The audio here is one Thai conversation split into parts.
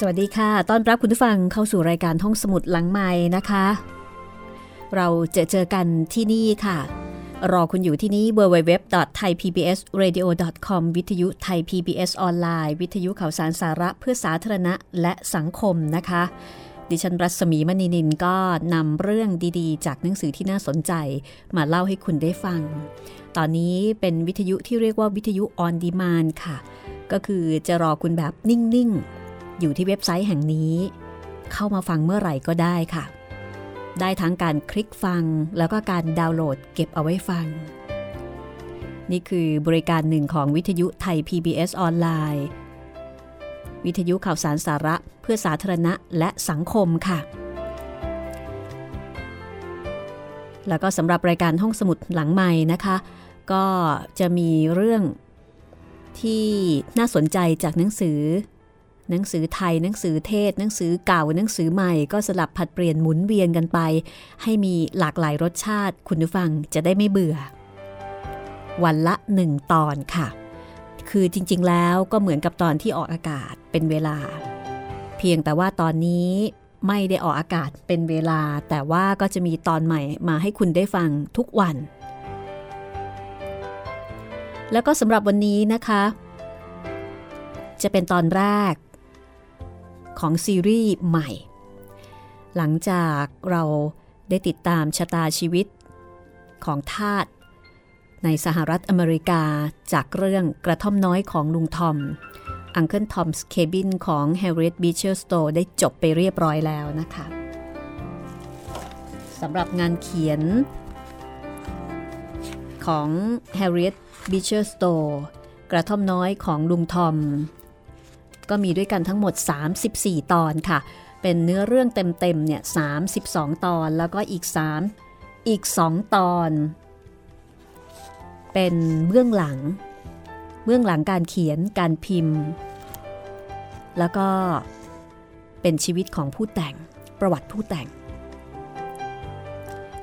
สวัสดีค่ะต้อนรับคุณผู้ฟังเข้าสู่รายการห้องสมุดหลังไมค์นะคะเราเจอกันที่นี่ค่ะรอคุณอยู่ที่นี่ www.thaipbsradio.com วิทยุไทย PBS ออนไลน์วิทยุข่าวสารสาระเพื่อสาธารณะและสังคมนะคะดิฉันรัศมีมณีนินก็นำเรื่องดีๆจากหนังสือที่น่าสนใจมาเล่าให้คุณได้ฟังตอนนี้เป็นวิทยุที่เรียกว่าวิทยุออนดีมานด์ค่ะก็คือจะรอคุณแบบนิ่งๆอยู่ที่เว็บไซต์แห่งนี้เข้ามาฟังเมื่อไหร่ก็ได้ค่ะได้ทั้งการคลิกฟังแล้วก็การดาวน์โหลดเก็บเอาไว้ฟังนี่คือบริการหนึ่งของวิทยุไทย PBS ออนไลน์วิทยุข่าวสารสาระเพื่อสาธารณะและสังคมค่ะแล้วก็สำหรับรายการห้องสมุดหลังไมค์นะคะก็จะมีเรื่องที่น่าสนใจจากหนังสือไทยหนังสือเทศหนังสือเก่าหนังสือใหม่ก็สลับผัดเปลี่ยนหมุนเวียนกันไปให้มีหลากหลายรสชาติคุณผู้ฟังจะได้ไม่เบื่อวันละ1ตอนค่ะคือจริงๆแล้วก็เหมือนกับตอนที่ออกอากาศเป็นเวลาเพียงแต่ว่าตอนนี้ไม่ได้ออกอากาศเป็นเวลาแต่ว่าก็จะมีตอนใหม่มาให้คุณได้ฟังทุกวันแล้วก็สำหรับวันนี้นะคะจะเป็นตอนแรกของซีรีส์ใหม่ หลังจากเราได้ติดตามชะตาชีวิตของทาสในสหรัฐอเมริกาจากเรื่องกระท่อมน้อยของลุงทอม Uncle Tom's Cabin ของ Harriet Beecher Stowe ได้จบไปเรียบร้อยแล้วนะคะสำหรับงานเขียนของ Harriet Beecher Stowe กระท่อมน้อยของลุงทอมก็มีด้วยกันทั้งหมด34ตอนค่ะเป็นเนื้อเรื่องเต็มๆเนี่ย32ตอนแล้วก็อีก2ตอนเป็นเบื้องหลังการเขียนการพิมพ์แล้วก็เป็นชีวิตของผู้แต่งประวัติผู้แต่ง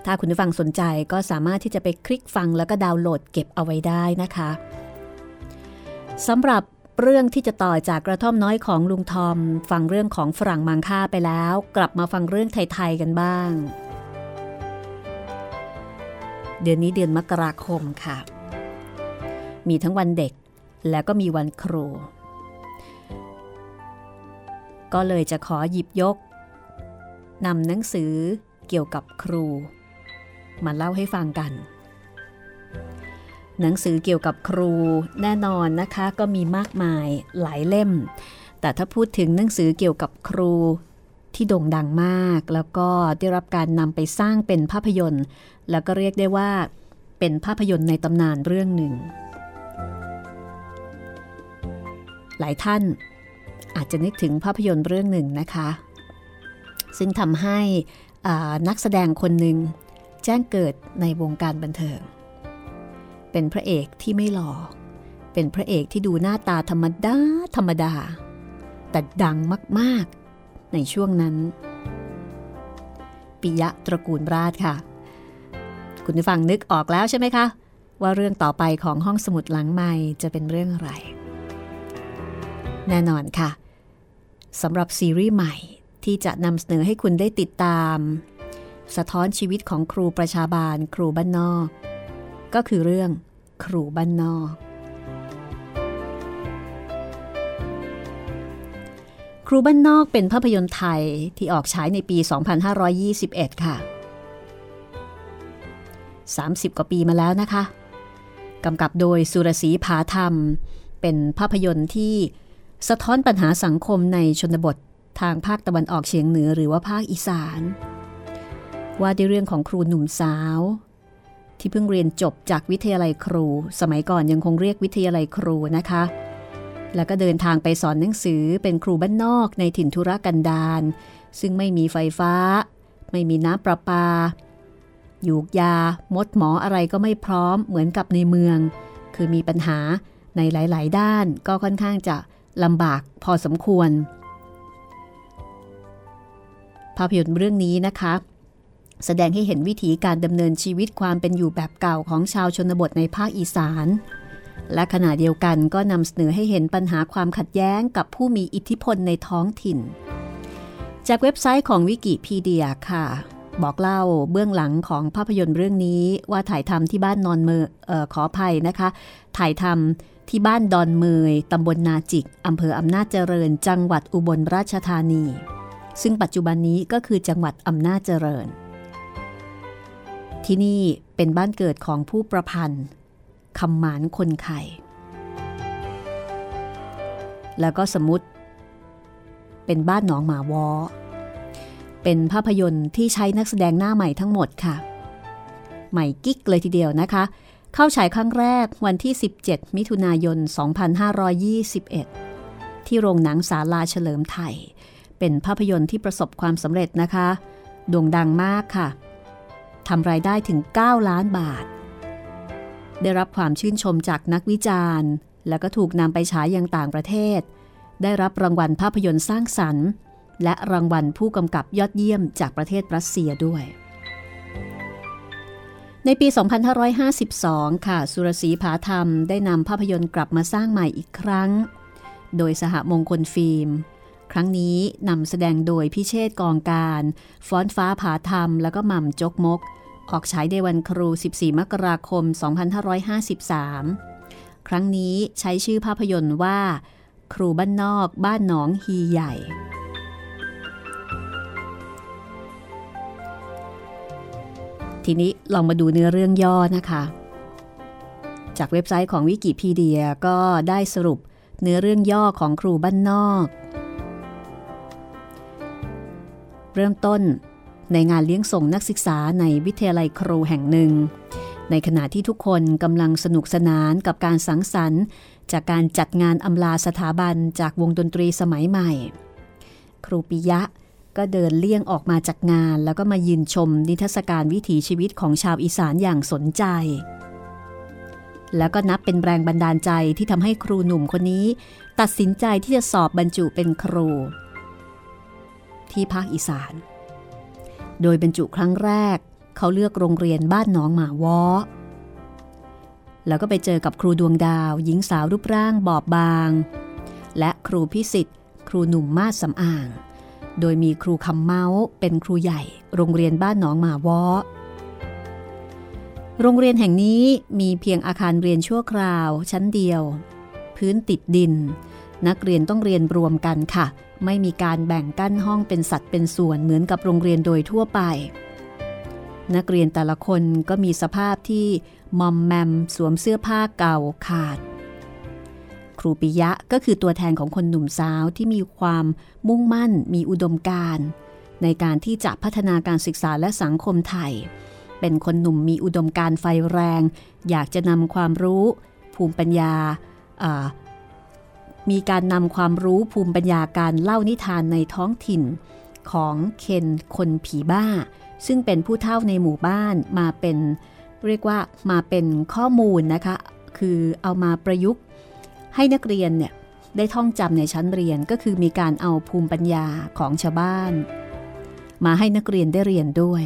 ถ้าคุณผู้ฟังสนใจก็สามารถที่จะไปคลิกฟังแล้วก็ดาวน์โหลดเก็บเอาไว้ได้นะคะสำหรับเรื่องที่จะต่อจากกระท่อมน้อยของลุงทอมฟังเรื่องของฝรั่งมังค่าไปแล้วกลับมาฟังเรื่องไทยๆกันบ้างเดือนนี้เดือนมกราคมค่ะมีทั้งวันเด็กแล้วก็มีวันครูก็เลยจะขอหยิบยกนำหนังสือเกี่ยวกับครูมาเล่าให้ฟังกันหนังสือเกี่ยวกับครูแน่นอนนะคะก็มีมากมายหลายเล่มแต่ถ้าพูดถึงหนังสือเกี่ยวกับครูที่โด่งดังมากแล้วก็ได้รับการนำไปสร้างเป็นภาพยนตร์แล้วก็เรียกได้ว่าเป็นภาพยนตร์ในตำนานเรื่องหนึ่งหลายท่านอาจจะนึกถึงภาพยนตร์เรื่องหนึ่งนะคะซึ่งทำให้นักแสดงคนหนึ่งแจ้งเกิดในวงการบันเทิงเป็นพระเอกที่ไม่หล่อเป็นพระเอกที่ดูหน้าตาธรรมดาแต่ดังมากๆในช่วงนั้นปิยะตระกูลราชค่ะคุณผู้ฟังนึกออกแล้วใช่ไหมคะว่าเรื่องต่อไปของห้องสมุดหลังใหม่จะเป็นเรื่องอะไรแน่นอนค่ะสำหรับซีรีส์ใหม่ที่จะนำเสนอให้คุณได้ติดตามสะท้อนชีวิตของครูประชาบาลครูบ้านนอกก็คือเรื่องครูบ้านนอกครูบ้านนอกเป็นภาพยนตร์ไทยที่ออกฉายในปี2521ค่ะ30กว่าปีมาแล้วนะคะกำกับโดยสุรศรีผาธรรมเป็นภาพยนตร์ที่สะท้อนปัญหาสังคมในชนบททางภาคตะวันออกเฉียงเหนือหรือว่าภาคอีสานว่าด้วยเรื่องของครูหนุ่มสาวที่เพิ่งเรียนจบจากวิทยาลัยครูสมัยก่อนยังคงเรียกวิทยาลัยครูนะคะแล้วก็เดินทางไปสอนหนังสือเป็นครูบ้านนอกในถิ่นทุรกันดารซึ่งไม่มีไฟฟ้าไม่มีน้ำประปายูกยามดหมออะไรก็ไม่พร้อมเหมือนกับในเมืองคือมีปัญหาในหลายๆด้านก็ค่อนข้างจะลำบากพอสมควรภาพยนตร์เรื่องนี้นะคะแสดงให้เห็นวิถีการดำเนินชีวิตความเป็นอยู่แบบเก่าของชาวชนบทในภาคอีสานและขณะเดียวกันก็นำเสนอให้เห็นปัญหาความขัดแย้งกับผู้มีอิทธิพลในท้องถิ่นจากเว็บไซต์ของวิกิพีเดียค่ะบอกเล่าเบื้องหลังของภาพยนตร์เรื่องนี้ว่าถ่ายทำที่บ้านนอนเมยขออภัยนะคะถ่ายทำที่บ้านดอนเมยตำบลนาจิกอำเภออำนาจเจริญจังหวัดอุบลราชธานีซึ่งปัจจุบันนี้ก็คือจังหวัดอำนาจเจริญที่นี่เป็นบ้านเกิดของผู้ประพันธ์คำหมานคนไข่แล้วก็สมมุติเป็นบ้านหนองหมาวอเป็นภาพยนตร์ที่ใช้นักแสดงหน้าใหม่ทั้งหมดค่ะใหม่กิ๊กเลยทีเดียวนะคะเข้าฉายครั้งแรกวันที่17มิถุนายน2521ที่โรงหนังศาลาเฉลิมไทยเป็นภาพยนตร์ที่ประสบความสำเร็จนะคะโด่งดังมากค่ะทำรายได้ถึง9 ล้านบาทได้รับความชื่นชมจากนักวิจารณ์แล้วก็ถูกนำไปฉายยังต่างประเทศได้รับรางวัลภาพยนตร์สร้างสรรค์และรางวัลผู้กำกับยอดเยี่ยมจากประเทศรัสเซียด้วยในปี2552ค่ะสุรศรีผาธรรมได้นำภาพยนตร์กลับมาสร้างใหม่อีกครั้งโดยสหมงคลฟิล์มครั้งนี้นำแสดงโดยพิเชษกองการฟ้อนฟ้าผาธรรมแล้วก็หม่ำจกมกออกฉายในวันครู14มกราคม2553ครั้งนี้ใช้ชื่อภาพยนตร์ว่าครูบ้านนอกบ้านหนองฮีใหญ่ ทีนี้ลองมาดูเนื้อเรื่องย่อนะคะจากเว็บไซต์ของวิกิพีเดียก็ได้สรุปเนื้อเรื่องย่อของครูบ้านนอกเริ่มต้นในงานเลี้ยงส่งนักศึกษาในวิทยาลัยครูแห่งหนึ่งในขณะที่ทุกคนกำลังสนุกสนานกับการสังสรรค์จากการจัดงานอำลาสถาบันจากวงดนตรีสมัยใหม่ครูปิยะก็เดินเลี่ยงออกมาจากงานแล้วก็มายืนชมนิทรรศการวิถีชีวิตของชาวอีสานอย่างสนใจแล้วก็นับเป็นแรงบันดาลใจที่ทำให้ครูหนุ่มคนนี้ตัดสินใจที่จะสอบบรรจุเป็นครูที่ภาคอีสานโดยบรรจุครั้งแรกเขาเลือกโรงเรียนบ้านหนองหมาว้อแล้วก็ไปเจอกับครูดวงดาวหญิงสาวรูปร่างบอบบางและครูพิสิทธิ์ครูหนุ่มมาศสำอางโดยมีครูคำเมาเป็นครูใหญ่โรงเรียนบ้านหนองหมาว้อโรงเรียนแห่งนี้มีเพียงอาคารเรียนชั่วคราวชั้นเดียวพื้นติดดินนักเรียนต้องเรียนรวมกันค่ะไม่มีการแบ่งกั้นห้องเป็นสัดเป็นส่วนเหมือนกับโรงเรียนโดยทั่วไปนักเรียนแต่ละคนก็มีสภาพที่มอมแมมสวมเสื้อผ้าเก่าขาดครูปิยะก็คือตัวแทนของคนหนุ่มสาวที่มีความมุ่งมั่นมีอุดมการณ์ในการที่จะพัฒนาการศึกษาและสังคมไทยเป็นคนหนุ่มมีอุดมการณ์ไฟแรงอยากจะนำความรู้ภูมิปัญญามีการนำความรู้ภูมิปัญญาการเล่านิทานในท้องถิ่นของเคนคนผีบ้าซึ่งเป็นผู้เฒ่าในหมู่บ้านมาเป็นเรียกว่ามาเป็นข้อมูลนะคะคือเอามาประยุกต์ให้นักเรียนเนี่ยได้ท่องจำในชั้นเรียนก็คือมีการเอาภูมิปัญญาของชาวบ้านมาให้นักเรียนได้เรียนด้วย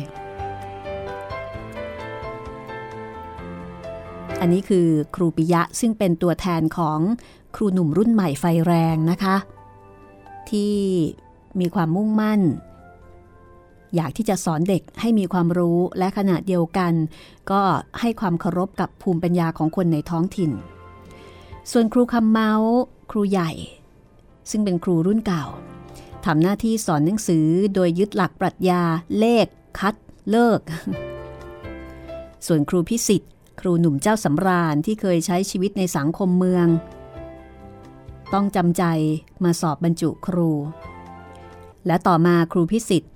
อันนี้คือครูปิยะซึ่งเป็นตัวแทนของครูหนุ่มรุ่นใหม่ไฟแรงนะคะที่มีความมุ่งมั่นอยากที่จะสอนเด็กให้มีความรู้และขณะเดียวกันก็ให้ความเคารพกับภูมิปัญญาของคนในท้องถิ่นส่วนครูคำเมาครูใหญ่ซึ่งเป็นครูรุ่นเก่าทำหน้าที่สอนหนังสือโดยยึดหลักปรัชญาเลขคัดเลิกส่วนครูพิสิทธิ์ครูหนุ่มเจ้าสำราญที่เคยใช้ชีวิตในสังคมเมืองต้องจำใจมาสอบบรรจุครูและต่อมาครูพิสิทธิ์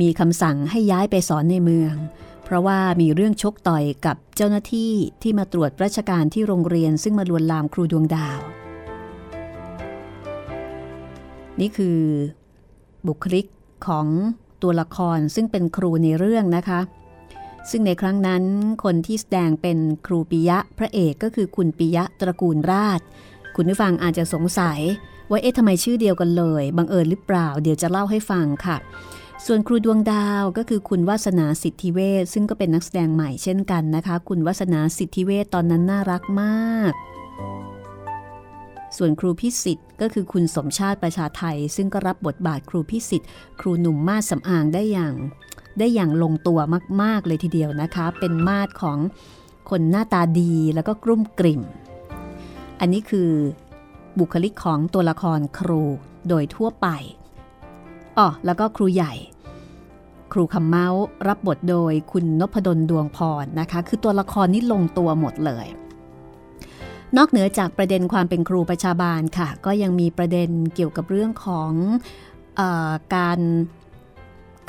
มีคำสั่งให้ย้ายไปสอนในเมืองเพราะว่ามีเรื่องชกต่อยกับเจ้าหน้าที่ที่มาตรวจราชการที่โรงเรียนซึ่งมาลวนลามครูดวงดาวนี่คือบุคลิกของตัวละครซึ่งเป็นครูในเรื่องนะคะซึ่งในครั้งนั้นคนที่แสดงเป็นครูปิยะพระเอกก็คือคุณปิยะตระกูลราชคุณผู้ฟังอาจจะสงสัยว่าเอ๊ะทำไมชื่อเดียวกันเลยบังเอิญหรือเปล่าเดี๋ยวจะเล่าให้ฟังค่ะส่วนครูดวงดาวก็คือคุณวาสนาสิทธิเวชซึ่งก็เป็นนักแสดงใหม่เช่นกันนะคะคุณวาสนาสิทธิเวชตอนนั้นน่ารักมากส่วนครูพิสิทธิ์ก็คือคุณสมชาติประชาไทยซึ่งก็รับบทบาทครูพิสิทธิ์ครูหนุ่มมาศสำอางได้อย่างลงตัวมากๆเลยทีเดียวนะคะเป็นมาศของคนหน้าตาดีแล้วก็กรุ่มกริ่มอันนี้คือบุคลิกของตัวละครครูโดยทั่วไปแล้วก็ครูใหญ่ครูคำเมารับบทโดยคุณนพดลดวงพรนะคะคือตัวละครนี้ลงตัวหมดเลยนอกเหนือจากประเด็นความเป็นครูประชาบาลค่ะก็ยังมีประเด็นเกี่ยวกับเรื่องของการ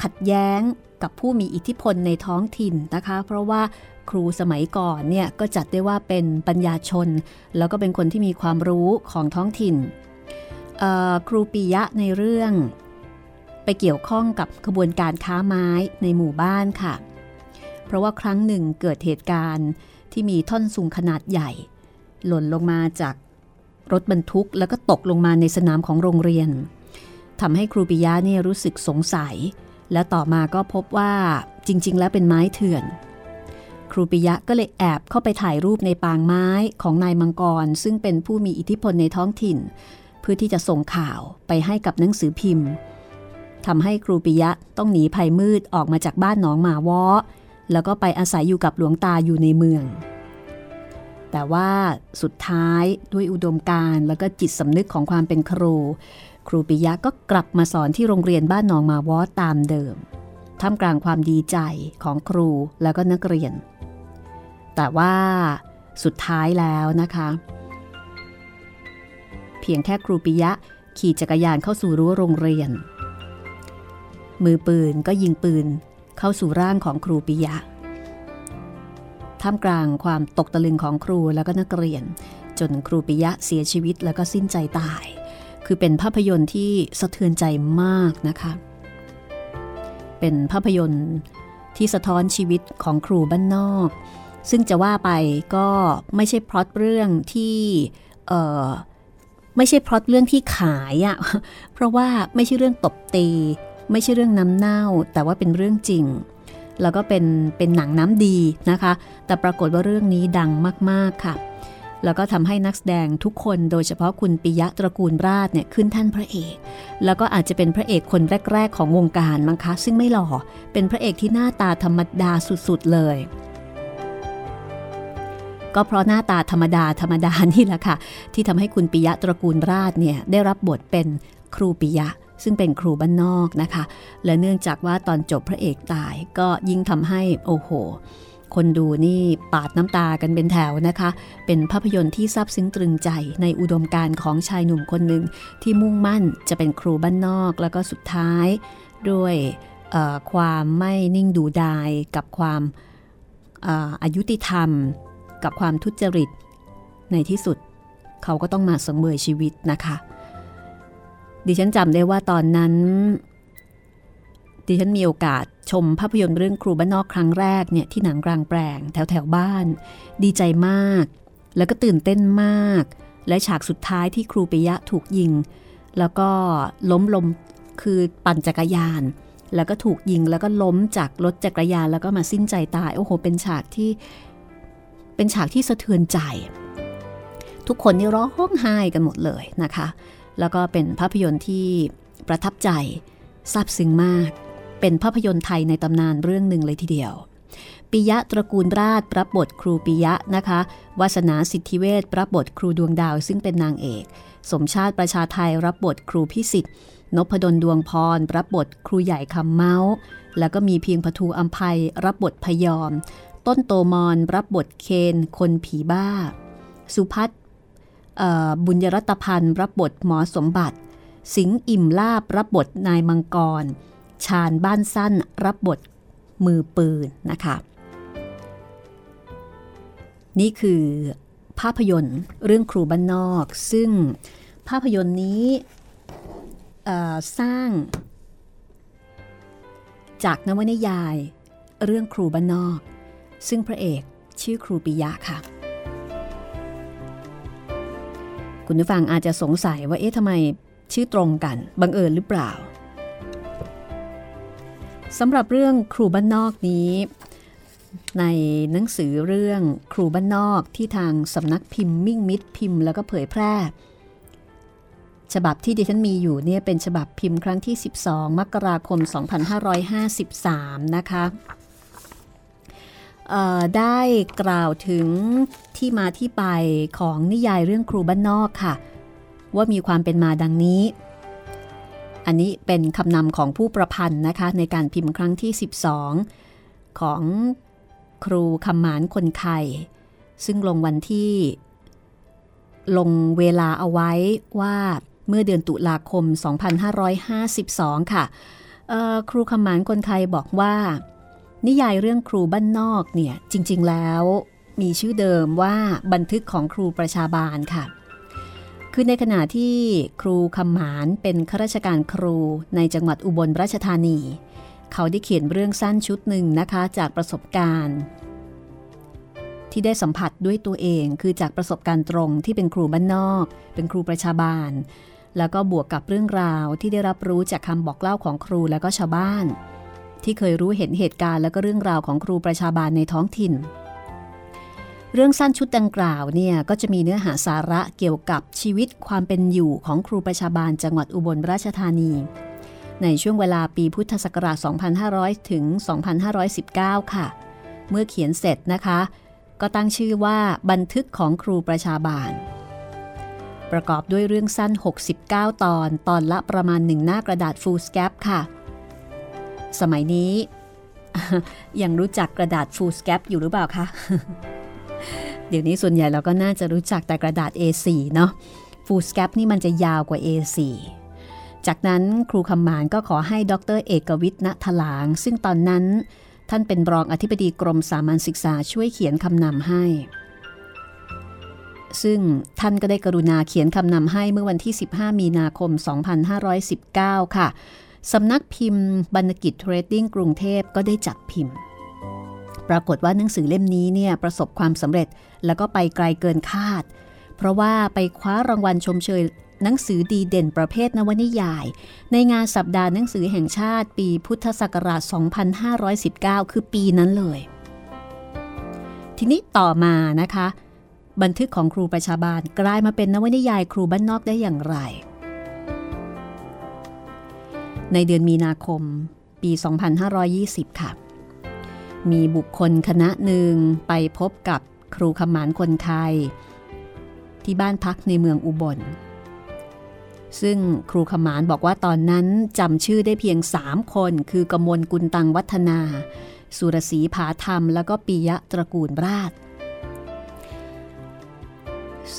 ขัดแย้งกับผู้มีอิทธิพลในท้องถิ่นนะคะเพราะว่าครูสมัยก่อนเนี่ยก็จัดได้ว่าเป็นปัญญาชนแล้วก็เป็นคนที่มีความรู้ของท้องถิ่นครูปิยะในเรื่องไปเกี่ยวข้องกับขบวนการค้าไม้ในหมู่บ้านค่ะเพราะว่าครั้งหนึ่งเกิดเหตุการณ์ที่มีท่อนซุงขนาดใหญ่หล่นลงมาจากรถบรรทุกแล้วก็ตกลงมาในสนามของโรงเรียนทำให้ครูปิยะเนี่ยรู้สึกสงสัยและต่อมาก็พบว่าจริงๆแล้วเป็นไม้เถื่อนครูปิยะก็เลยแอบเข้าไปถ่ายรูปในปางไม้ของนายมังกรซึ่งเป็นผู้มีอิทธิพลในท้องถิ่นเพื่อที่จะส่งข่าวไปให้กับหนังสือพิมพ์ทำให้ครูปิยะต้องหนีภัยมืดออกมาจากบ้านหนองหมาว้อแล้วก็ไปอาศัยอยู่กับหลวงตาอยู่ในเมืองแต่ว่าสุดท้ายด้วยอุดมการณ์แล้วก็จิตสำนึกของความเป็นครูปิยะก็กลับมาสอนที่โรงเรียนบ้านหนองหมาว้อตามเดิม ท่ามกลางความดีใจของครูและก็นักเรียนแต่ว่าสุดท้ายแล้วนะคะเพียงแค่ครูปิยะขี่จักรยานเข้าสู่รั้วโรงเรียนมือปืนก็ยิงปืนเข้าสู่ร่างของครูปิยะท่ามกลางความตกตะลึงของครูและก็นักเรียนจนครูปิยะเสียชีวิตแล้วก็สิ้นใจตายคือเป็นภาพยนตร์ที่สะเทือนใจมากนะคะเป็นภาพยนตร์ที่สะท้อนชีวิตของครูบ้านนอกซึ่งจะว่าไปก็ไม่ใช่พล็อตเรื่องที่ไม่ใช่พล็อตเรื่องที่ขายอะเพราะว่าไม่ใช่เรื่องตบตีไม่ใช่เรื่องน้ำเน่าแต่ว่าเป็นเรื่องจริงแล้วก็เป็นหนังน้ำดีนะคะแต่ปรากฏว่าเรื่องนี้ดังมากๆค่ะแล้วก็ทำให้นักแสดงทุกคนโดยเฉพาะคุณปิยะตระกูลราชเนี่ยขึ้นแท่นพระเอกแล้วก็อาจจะเป็นพระเอกคนแรกๆของวงการมั้งคะซึ่งไม่หล่อเป็นพระเอกที่หน้าตาธรรมดาสุดๆเลยก็เพราะหน้าตาธรรมดานี่แหละค่ะที่ทำให้คุณปิยะตระกูลราชเนี่ยได้รับบทเป็นครูปิยะซึ่งเป็นครูบ้านนอกนะคะและเนื่องจากว่าตอนจบพระเอกตายก็ยิ่งทำให้โอ้โหคนดูนี่ปาดน้ำตากันเป็นแถวนะคะเป็นภาพยนตร์ที่ซาบซึ้งตรึงใจในอุดมการณ์ของชายหนุ่มคนหนึ่งที่มุ่งมั่นจะเป็นครูบ้านนอกแล้วก็สุดท้ายด้วยความไม่นิ่งดูดายกับความอายุติธรรมกับความทุจริตในที่สุดเขาก็ต้องมาสังเวยชีวิตนะคะดิฉันจำได้ว่าตอนนั้นดิฉันมีโอกาสชมภาพยนตร์เรื่องครูบ้านนอกครั้งแรกเนี่ยที่หนังกลางแปลงแถวบ้านดีใจมากแล้วก็ตื่นเต้นมากและฉากสุดท้ายที่ครูปิยะถูกยิงแล้วก็ล้มคือปั่นจักรยานแล้วก็ถูกยิงแล้วก็ล้มจากรถจักรยานแล้วก็มาสิ้นใจตายโอ้โหเป็นฉากที่สะเทือนใจทุกคนนี่ร้องไห้กันหมดเลยนะคะแล้วก็เป็นภาพยนตร์ที่ประทับใจซาบซึ้งมากเป็นภาพยนตร์ไทยในตำนานเรื่องหนึ่งเลยทีเดียวปิยะตระกูลราชรับบทครูปิยะนะคะวาสนาสิทธิเวชรับบทครูดวงดาวซึ่งเป็นนางเอกสมชาติประชาไทยรับบทครูพิสิทธิ์นพดลดวงพรรับบทครูใหญ่คำเมาแล้วก็มีเพียงปทุมอัมภัยรับบทพยอมต้นโตมรรับบทเคนคนผีบ้าสุพัฒน์บุญยรัตพันธ์รับบทหมอสมบัติสิงห์อิ่มลาบรับบทนายมังกรชาญบ้านสั้นรับบทมือปืนนะคะนี่คือภาพยนตร์เรื่องครูบ้านนอกซึ่งภาพยนตร์นี้สร้างจากนวนิยายเรื่องครูบ้านนอกซึ่งพระเอกชื่อครูปิยะค่ะคุณผู้ฟังอาจจะสงสัยว่าเอ๊ะทำไมชื่อตรงกันบังเอิญหรือเปล่าสำหรับเรื่องครูบ้านนอกนี้ในหนังสือเรื่องครูบ้านนอกที่ทางสำนักพิมพ์มิ่งมิตรพิมพ์แล้วก็เผยแพร่ฉบับที่ดิฉันมีอยู่เนี่ยเป็นฉบับพิมพ์ครั้งที่12มกราคม2553นะคะได้กล่าวถึงที่มาที่ไปของนิยายเรื่องครูบ้านนอกค่ะว่ามีความเป็นมาดังนี้อันนี้เป็นคำนำของผู้ประพันธ์นะคะในการพิมพ์ครั้งที่12ของครูคำหมานคนไข่ซึ่งลงวันที่ลงเวลาเอาไว้ว่าเมื่อเดือนตุลาคม2552ค่ะครูคำหมานคนไข่บอกว่านิยายเรื่องครูบ้านนอกเนี่ยจริงๆแล้วมีชื่อเดิมว่าบันทึกของครูประชาบาลค่ะคือในขณะที่ครูคำหมานเป็นข้าราชการครูในจังหวัดอุบลราชธานีเขาได้เขียนเรื่องสั้นชุดหนึ่งนะคะจากประสบการณ์ที่ได้สัมผัสด้วยตัวเองคือจากประสบการณ์ตรงที่เป็นครูบ้านนอกเป็นครูประชาบาลแล้วก็บวกกับเรื่องราวที่ได้รับรู้จากคำบอกเล่าของครูและก็ชาวบ้านที่เคยรู้เห็นเหตุการณ์และก็เรื่องราวของครูประชาบาลในท้องถิ่นเรื่องสั้นชุดดังกล่าวเนี่ยก็จะมีเนื้อหาสาระเกี่ยวกับชีวิตความเป็นอยู่ของครูประชาบาลจังหวัดอุบลราชธานีในช่วงเวลาปีพุทธศักราช2500ถึง2519ค่ะเมื่อเขียนเสร็จนะคะก็ตั้งชื่อว่าบันทึกของครูประชาบาลประกอบด้วยเรื่องสั้น69ตอนละประมาณ1หน้ากระดาษฟูลสแคปค่ะ สมัยนี้ยังรู้จักกระดาษฟูลสแคปอยู่หรือเปล่าคะเดี๋ยวนี้ส่วนใหญ่เราก็น่าจะรู้จักแต่กระดาษ A4 เนาะฟูลสแคปนี่มันจะยาวกว่า A4 จากนั้นครูคำหมานก็ขอให้ดร.เอกวิทย์ณถลางซึ่งตอนนั้นท่านเป็นรองอธิบดีกรมสามัญศึกษาช่วยเขียนคำนำให้ซึ่งท่านก็ได้กรุณาเขียนคำนำให้เมื่อวันที่15มีนาคม2519ค่ะสำนักพิมพ์บรรณกิจเทรดดิ้งกรุงเทพก็ได้จัดพิมพ์ปรากฏว่าหนังสือเล่มนี้เนี่ยประสบความสำเร็จแล้วก็ไปไกลเกินคาดเพราะว่าไปคว้ารางวัลชมเชยหนังสือดีเด่นประเภทนวนิยายในงานสัปดาห์หนังสือแห่งชาติปีพุทธศักราช2519คือปีนั้นเลยทีนี้ต่อมานะคะบันทึกของครูประชาบาลกลายมาเป็นนวนิยายครูบ้านนอกได้อย่างไรในเดือนมีนาคมปี2520ค่ะมีบุคคลคณะหนึ่งไปพบกับครูคำหมานคนไทยที่บ้านพักในเมืองอุบลซึ่งครูคำหมานบอกว่าตอนนั้นจำชื่อได้เพียง3คนคือกมลกุลตังวัฒนาสุรศรีผาธรรมแล้วก็ปิยะตระกูลราช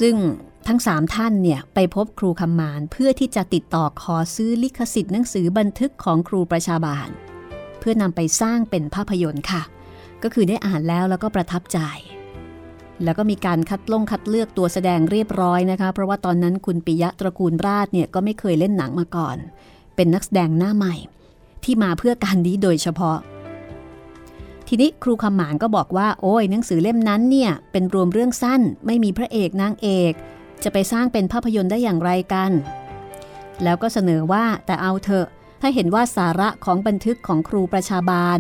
ซึ่งทั้ง3ท่านเนี่ยไปพบครูคำหมานเพื่อที่จะติดต่อขอซื้อลิขสิทธิ์หนังสือบันทึกของครูประชาบาลเพื่อนำไปสร้างเป็นภาพยนตร์ค่ะก็คือได้อ่านแล้วก็ประทับใจแล้วก็มีการคัดเลือกตัวแสดงเรียบร้อยนะคะเพราะว่าตอนนั้นคุณปิยะตระกูลราชเนี่ยก็ไม่เคยเล่นหนังมาก่อนเป็นนักแสดงหน้าใหม่ที่มาเพื่อการนี้โดยเฉพาะทีนี้ครูคำหมานก็บอกว่าโอ้ยหนังสือเล่มนั้นเนี่ยเป็นรวมเรื่องสั้นไม่มีพระเอกนางเอกจะไปสร้างเป็นภาพยนตร์ได้อย่างไรกันแล้วก็เสนอว่าแต่เอาเถอะถ้าเห็นว่าสาระของบันทึกของครูประชาบาล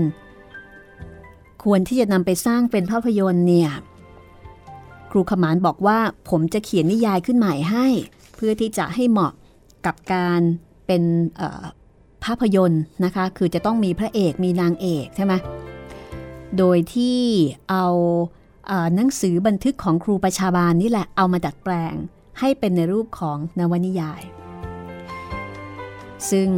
ควรที่จะนำไปสร้างเป็นภาพยนตร์เนี่ยครูขมานบอกว่าผมจะเขียนนิยายขึ้นใหม่ให้เพื่อที่จะให้เหมาะกับการเป็นภาพยนตร์นะคะคือจะต้องมีพระเอกมีนางเอกใช่ไหมโดยที่เอาหนังสือบันทึกของครูประชาบาลนี่แหละเอามาดัดแปลงให้เป็นในรูปของนวนิยายซึ่ง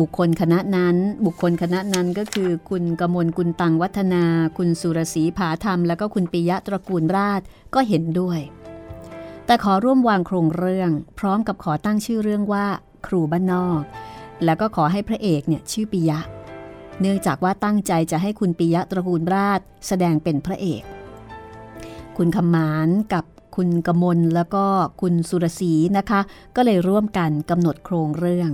บุคคลคณะนั้นก็คือคุณกมลกุลตังวัฒนาคุณสุรศรีผาธรรมแล้วก็คุณปิยะตระกูลราชก็เห็นด้วยแต่ขอร่วมวางโครงเรื่องพร้อมกับขอตั้งชื่อเรื่องว่าครูบ้านนอกแล้วก็ขอให้พระเอกเนี่ยชื่อปิยะเนื่องจากว่าตั้งใจจะให้คุณปิยะตระกูลราชแสดงเป็นพระเอกคุณคำหมานกับคุณกมลแล้วก็คุณสุรศรีนะคะก็เลยร่วมกันกำหนดโครงเรื่อง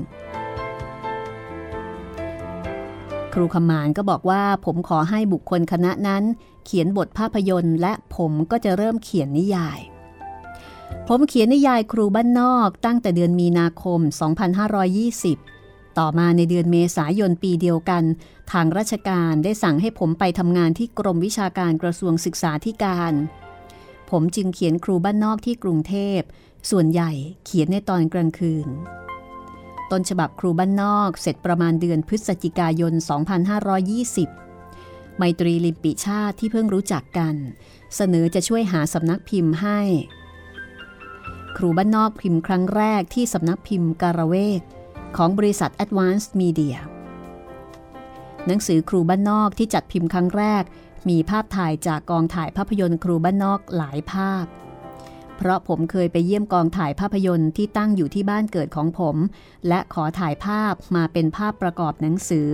ครูคำหมานก็บอกว่าผมขอให้บุคคลคณะนั้นเขียนบทภาพยนตร์และผมก็จะเริ่มเขียนนิยายผมเขียนนิยายครูบ้านนอกตั้งแต่เดือนมีนาคม2520ต่อมาในเดือนเมษายนปีเดียวกันทางราชการได้สั่งให้ผมไปทำงานที่กรมวิชาการกระทรวงศึกษาธิการผมจึงเขียนครูบ้านนอกที่กรุงเทพส่วนใหญ่เขียนในตอนกลางคืนต้นฉบับครูบ้านนอกเสร็จประมาณเดือนพฤศจิกายน2520ไมตรีลิมปิชาติที่เพิ่งรู้จักกันเสนอจะช่วยหาสำนักพิมพ์ให้ครูบ้านนอกพิมพ์ครั้งแรกที่สำนักพิมพ์การเวกของบริษัท Advanced Media หนังสือครูบ้านนอกที่จัดพิมพ์ครั้งแรกมีภาพถ่ายจากกองถ่ายภาพยนตร์ครูบ้านนอกหลายภาพเพราะผมเคยไปเยี่ยมกองถ่ายภาพยนตร์ที่ตั้งอยู่ที่บ้านเกิดของผมและขอถ่ายภาพมาเป็นภาพประกอบหนังสือ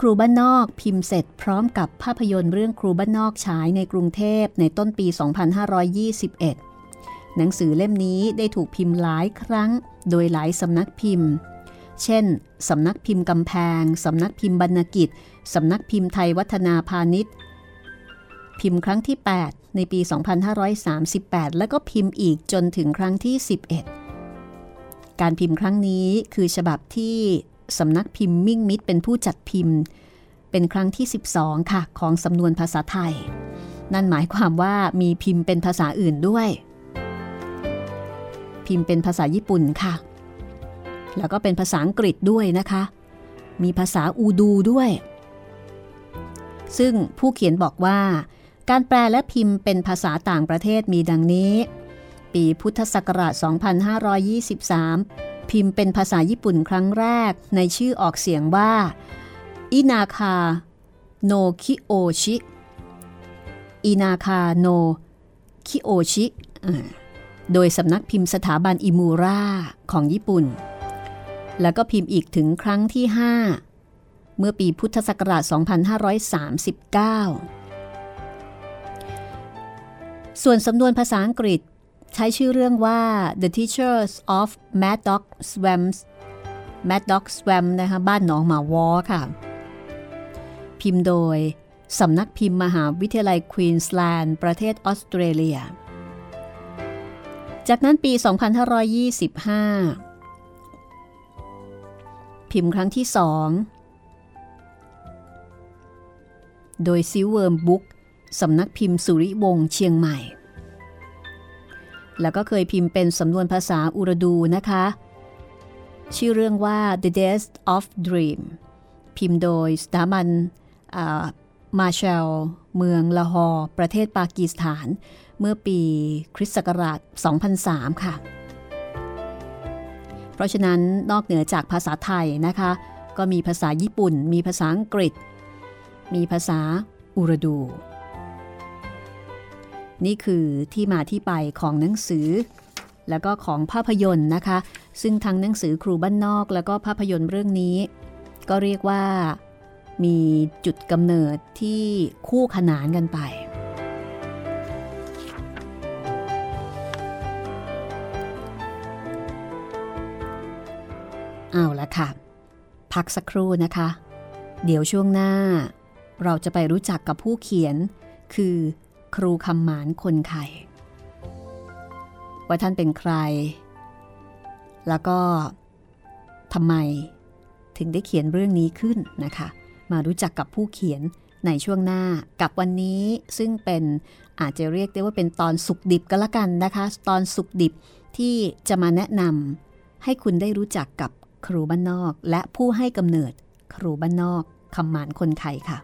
ครูบ้านนอกพิมพ์เสร็จพร้อมกับภาพยนตร์เรื่องครูบ้านนอกฉายในกรุงเทพในต้นปี2521หนังสือเล่มนี้ได้ถูกพิมพ์หลายครั้งโดยหลายสำนักพิมพ์เช่นสำนักพิมพ์กำแพงสำนักพิมพ์บรรณกิจสำนักพิมพ์ไทยวัฒนาพาณิชย์พิมพ์ครั้งที่8ในปี2538แล้วก็พิมพ์อีกจนถึงครั้งที่11การพิมพ์ครั้งนี้คือฉบับที่สำนักพิมพ์มิ่งมิตรเป็นผู้จัดพิมพ์เป็นครั้งที่12ค่ะของสำนวนภาษาไทยนั่นหมายความว่ามีพิมพ์เป็นภาษาอื่นด้วยพิมพ์เป็นภาษาญี่ปุ่นค่ะแล้วก็เป็นภาษาอังกฤษด้วยนะคะมีภาษาอูดูด้วยซึ่งผู้เขียนบอกว่าการแปลและพิมพ์เป็นภาษาต่างประเทศมีดังนี้ปีพุทธศักราช2523 พิมพ์เป็นภาษาญี่ปุ่นครั้งแรกในชื่อออกเสียงว่าอินาคาโนคิโอชิอินาคาโนคิโอชิโดยสำนักพิมพ์สถาบันอิมูระของญี่ปุ่นแล้วก็พิมพ์อีกถึงครั้งที่5เมื่อปีพุทธศักราช2539ส่วนสำนวนภาษาอังกฤษใช้ชื่อเรื่องว่า The Teachers of Mad Dog Swamps Mad Dog Swamp นะคะบ้านหนองหมาวอค่ะพิมพ์โดยสำนักพิมพ์มหาวิทยาลัยควีนส์แลนด์ประเทศออสเตรเลียจากนั้นปี2525พิมพ์ครั้งที่2โดยซิวเวิร์มบุ๊กสำนักพิมพ์สุริวงศ์เชียงใหม่แล้วก็เคยพิมพ์เป็นสำนวนภาษาอุรดูนะคะชื่อเรื่องว่า The Death of Dream พิมพ์โดยสถาบันมาเชลเมืองละฮอร์ประเทศปากีสถานเมื่อปีคริสต์ศักราช2003ค่ะเพราะฉะนั้นนอกเหนือจากภาษาไทยนะคะก็มีภาษาญี่ปุ่นมีภาษาอังกฤษมีภาษาอุรดูนี่คือที่มาที่ไปของหนังสือแล้วก็ของภาพยนตร์นะคะซึ่งทั้งหนังสือครูบ้านนอกแล้วก็ภาพยนตร์เรื่องนี้ก็เรียกว่ามีจุดกำเนิดที่คู่ขนานกันไปเอาละค่ะพักสักครู่นะคะเดี๋ยวช่วงหน้าเราจะไปรู้จักกับผู้เขียนคือครูคำหมานคนไข่ว่าท่านเป็นใครแล้วก็ทำไมถึงได้เขียนเรื่องนี้ขึ้นนะคะมารู้จักกับผู้เขียนในช่วงหน้ากับวันนี้ซึ่งเป็นอาจจะเรียกได้ว่าเป็นตอนสุขดิบก็แล้วกันนะคะตอนสุขดิบที่จะมาแนะนำให้คุณได้รู้จักกับครูบ้านนอกและผู้ให้กำเนิดครูบ้านนอกคำหมานคนไข่ค่ะ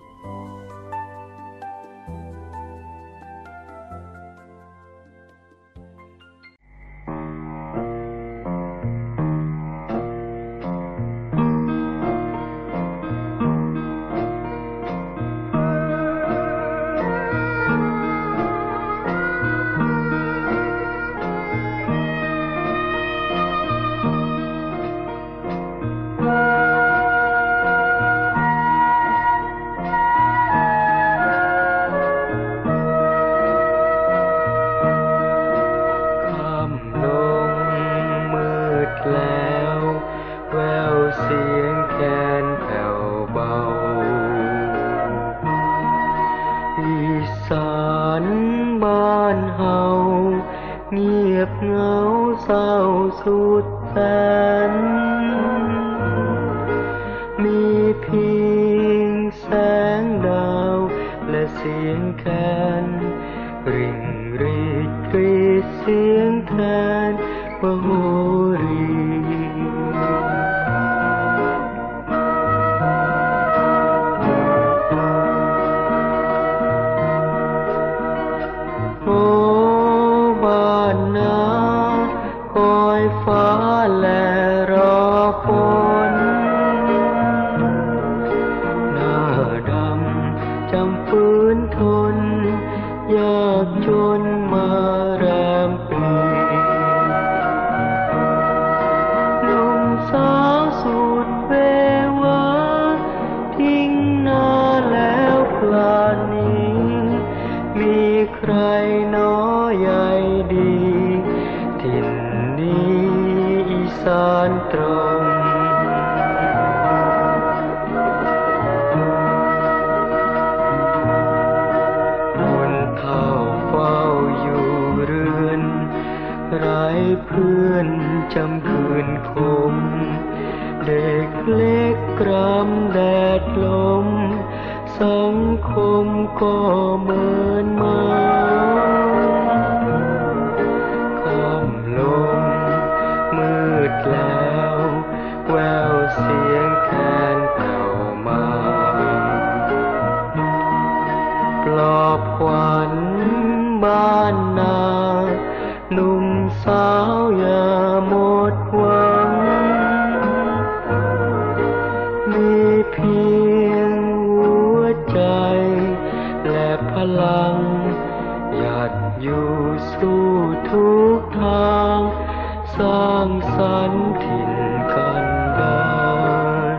หนุ่มสาวอย่าหมดหวัง เพียงหัวใจและพลังหยัดอยู่สู้ทุกทางสร้างสรรค์ถิ่นกันดอน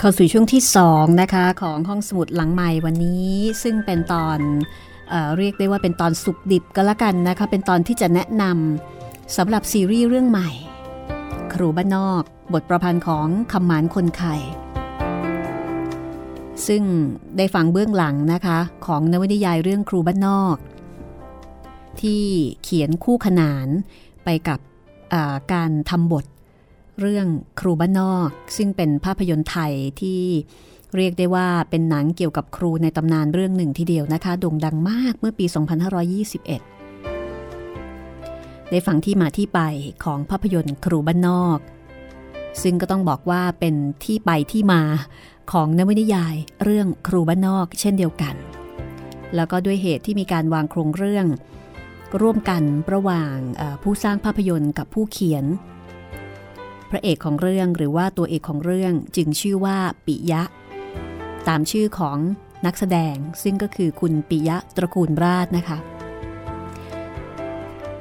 เข้าสู่ช่วงที่2นะคะของห้องสมุดหลังใหม่วันนี้ซึ่งเป็นตอนเรียกได้ว่าเป็นตอนสุกดิบก็แล้วกันนะคะเป็นตอนที่จะแนะนำสำหรับซีรีส์เรื่องใหม่ครูบ้านนอกบทประพันธ์ของคำหมานคนไข่ซึ่งได้ฟังเบื้องหลังนะคะของนวนิยายเรื่องครูบ้านนอกที่เขียนคู่ขนานไปกับการทำบทเรื่องครูบ้านนอกซึ่งเป็นภาพยนตร์ไทยที่เรียกได้ว่าเป็นหนังเกี่ยวกับครูในตำนานเรื่องหนึ่งทีเดียวนะคะโด่งดังมากเมื่อปี 2521 ได้ฟังที่มาที่ไปของภาพยนตร์ครูบ้านนอกซึ่งก็ต้องบอกว่าเป็นที่ไปที่มาของนวนิยายเรื่องครูบ้านนอกเช่นเดียวกันแล้วก็ด้วยเหตุที่มีการวางโครงเรื่องร่วมกันระหว่างผู้สร้างภาพยนตร์กับผู้เขียนพระเอกของเรื่องหรือว่าตัวเอกของเรื่องจึงชื่อว่าปิยะตามชื่อของนักแสดงซึ่งก็คือคุณปิยะตระกูลราชนะคะ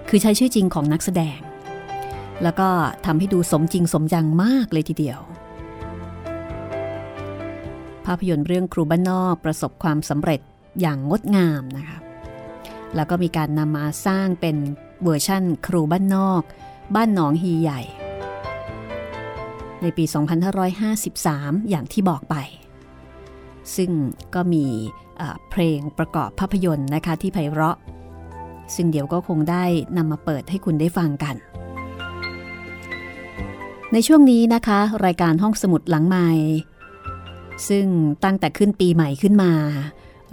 คือใช้ชื่อจริงของนักแสดงแล้วก็ทำให้ดูสมจริงสมจังมากเลยทีเดียวภาพยนตร์เรื่องครูบ้านนอกประสบความสำเร็จอย่างงดงามนะคะแล้วก็มีการนำมาสร้างเป็นเวอร์ชั่นครูบ้านนอกบ้านหนองฮีใหญ่ในปี 2553 อย่างที่บอกไปซึ่งก็มีเพลงประกอบภาพยนตร์นะคะที่ไพเราะซึ่งเดี๋ยวก็คงได้นำมาเปิดให้คุณได้ฟังกันในช่วงนี้นะคะรายการห้องสมุดหลังใหม่ซึ่งตั้งแต่ขึ้นปีใหม่ขึ้นมา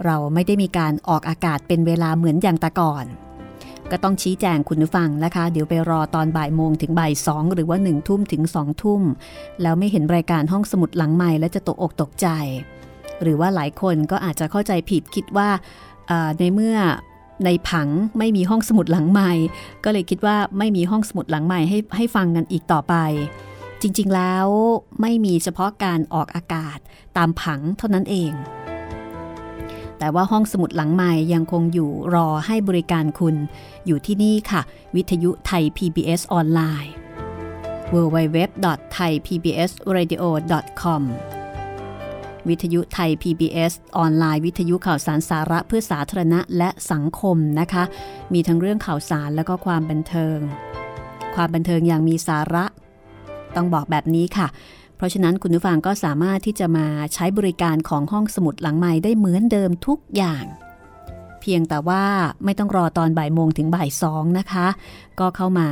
เราไม่ได้มีการออกอากาศเป็นเวลาเหมือนอย่างแต่ก่อนก็ต้องชี้แจงคุณผู้ฟังนะคะเดี๋ยวไปรอตอนบ่ายโมงถึงบ่ายสองหรือว่าหนึ่งทุ่มถึงสองทุ่มแล้วไม่เห็นรายการห้องสมุดหลังไมค์แล้วจะตกอกตกใจหรือว่าหลายคนก็อาจจะเข้าใจผิดคิดว่าในเมื่อในผังไม่มีห้องสมุดหลังไมค์ก็เลยคิดว่าไม่มีห้องสมุดหลังไมค์ให้ฟังกันอีกต่อไปจริงๆแล้วไม่มีเฉพาะการออกอากาศตามผังเท่านั้นเองแต่ว่าห้องสมุดหลังใหม่ยังคงอยู่รอให้บริการคุณอยู่ที่นี่ค่ะวิทยุไทย PBS ออนไลน์ www.thaipbsradio.com วิทยุไทย PBS ออนไลน์วิทยุข่าวสารสาระเพื่อสาธารณะและสังคมนะคะมีทั้งเรื่องข่าวสารและก็ความบันเทิงอย่างมีสาระต้องบอกแบบนี้ค่ะเพราะฉะนั้นคุณผู้ฟังก็สามารถที่จะมาใช้บริการของห้องสมุดหลังไมค์ได้เหมือนเดิมทุกอย่างเพียงแต่ว่าไม่ต้องรอตอนบ่ายโมงถึงบ่ายสองนะคะก็เข้ามา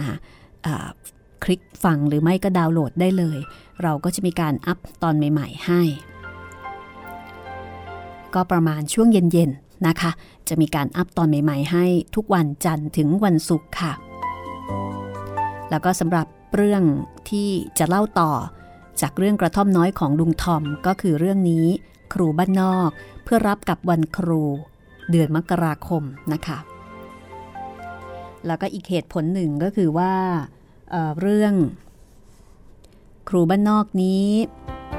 คลิกฟังหรือไม่ก็ดาวน์โหลดได้เลยเราก็จะมีการอัพตอนใหม่ๆให้ก็ประมาณช่วงเย็นๆนะคะจะมีการอัพตอนใหม่ๆให้ทุกวันจันทร์ถึงวันศุกร์ค่ะแล้วก็สำหรับเรื่องที่จะเล่าต่อจากเรื่องกระท่อมน้อยของลุงทอมก็คือเรื่องนี้ครูบ้านนอกเพื่อรับกับวันครูเดือนมกราคมนะคะแล้วก็อีกเหตุผลหนึ่งก็คือว่าเรื่องครูบ้านนอกนี้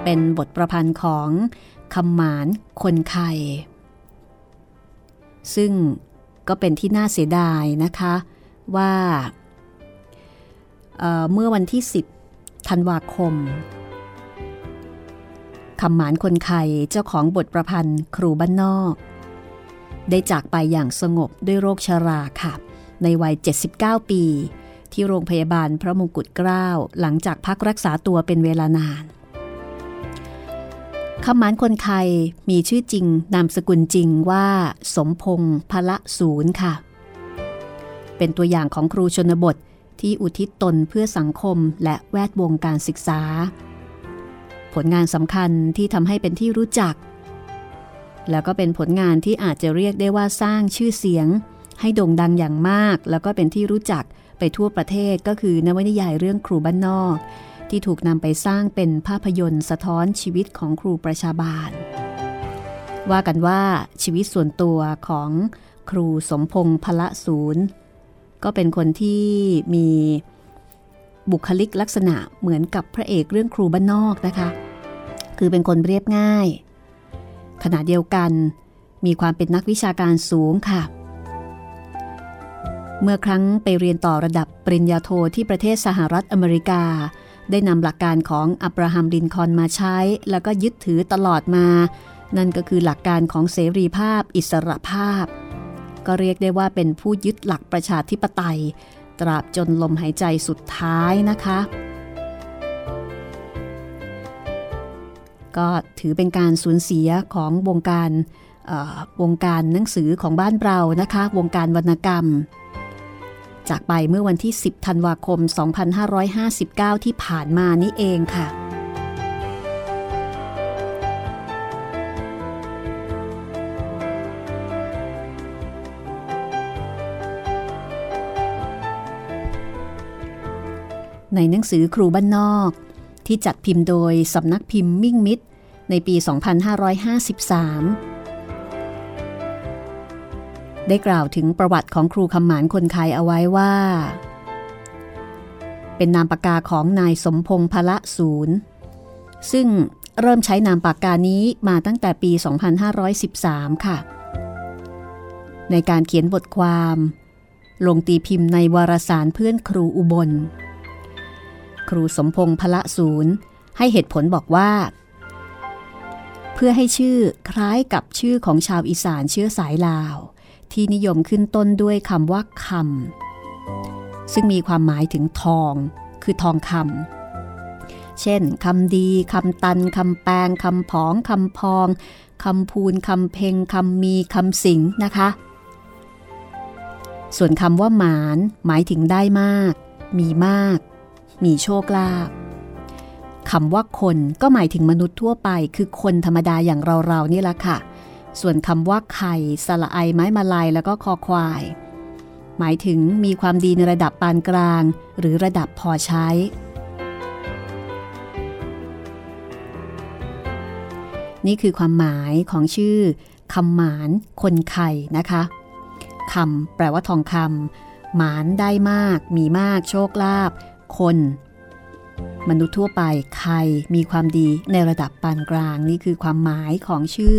เป็นบทประพันธ์ของคำหมานคนไข่ซึ่งก็เป็นที่น่าเสียดายนะคะว่าเมื่อวันที่10 ธันวาคมคำหมานคนไข่เจ้าของบทประพันธ์ครูบ้านนอกได้จากไปอย่างสงบด้วยโรคชราค่ะในวัย79ปีที่โรงพยาบาลพระมงกุฎเกล้าหลังจากพักรักษาตัวเป็นเวลานาน คำหมานคนไทยมีชื่อจริงนามสกุลจริงว่าสมพงษ์พละศูนย์ค่ะเป็นตัวอย่างของครูชนบทที่อุทิศตนเพื่อสังคมและแวดวงการศึกษาผลงานสำคัญที่ทำให้เป็นที่รู้จักแล้วก็เป็นผลงานที่อาจจะเรียกได้ว่าสร้างชื่อเสียงให้โด่งดังอย่างมากแล้วก็เป็นที่รู้จักไปทั่วประเทศก็คือนวนิยายเรื่องครูบ้านนอกที่ถูกนำไปสร้างเป็นภาพยนตร์สะท้อนชีวิตของครูประชาบาลว่ากันว่าชีวิตส่วนตัวของครูสมพงษ์พละศูนย์ก็เป็นคนที่มีบุคลิกลักษณะเหมือนกับพระเอกเรื่องครูบ้านนอกนะคะคือเป็นคนเรียบง่ายขณะเดียวกันมีความเป็นนักวิชาการสูงค่ะเมื่อครั้งไปเรียนต่อระดับปริญญาโทที่ประเทศสหรัฐอเมริกาได้นำหลักการของอับราฮัมลินคอล์นมาใช้แล้วก็ยึดถือตลอดมานั่นก็คือหลักการของเสรีภาพอิสรภาพก็เรียกได้ว่าเป็นผู้ยึดหลักประชาธิปไตยตราบจนลมหายใจสุดท้ายนะคะก็ถือเป็นการสูญเสียของวงการหนังสือของบ้านเรานะคะวงการวรรณกรรมจากไปเมื่อวันที่10ธันวาคม2559ที่ผ่านมานี้เองค่ะในหนังสือครูบ้านนอกที่จัดพิมพ์โดยสำนักพิมพ์มิ่งมิตรในปี2553ได้กล่าวถึงประวัติของครูคำหมานคนไทยเอาไว้ว่าเป็นนามปากกาของนายสมพงษ์พละศูนย์ซึ่งเริ่มใช้นามปากกานี้มาตั้งแต่ปี2513ค่ะในการเขียนบทความลงตีพิมพ์ในวารสารเพื่อนครูอุบลครูสมพงษ์พละศูนย์ให้เหตุผลบอกว่าเพื่อให้ชื่อคล้ายกับชื่อของชาวอีสานเชื้อสายลาวที่นิยมขึ้นต้นด้วยคำว่าคำซึ่งมีความหมายถึงทองคือทองคำเช่นคำดีคำตันคำแปงคำผองคำพองคำพูนคำเพ็งคำมีคำสิงนะคะส่วนคำว่าหมานหมายถึงได้มากมีมากมีโชคลาภคำว่าคนก็หมายถึงมนุษย์ทั่วไปคือคนธรรมดาอย่างเราๆนี่แหละค่ะส่วนคำว่าไข่สละไอไม้มาลายแล้วก็คอควายหมายถึงมีความดีในระดับปานกลางหรือระดับพอใช้นี่คือความหมายของชื่อคำหมานคนไข่นะคะคำแปลว่าทองคำหมานได้มากมีมากโชคลาภคนมนุษย์ทั่วไปใครมีความดีในระดับปานกลางนี่คือความหมายของชื่อ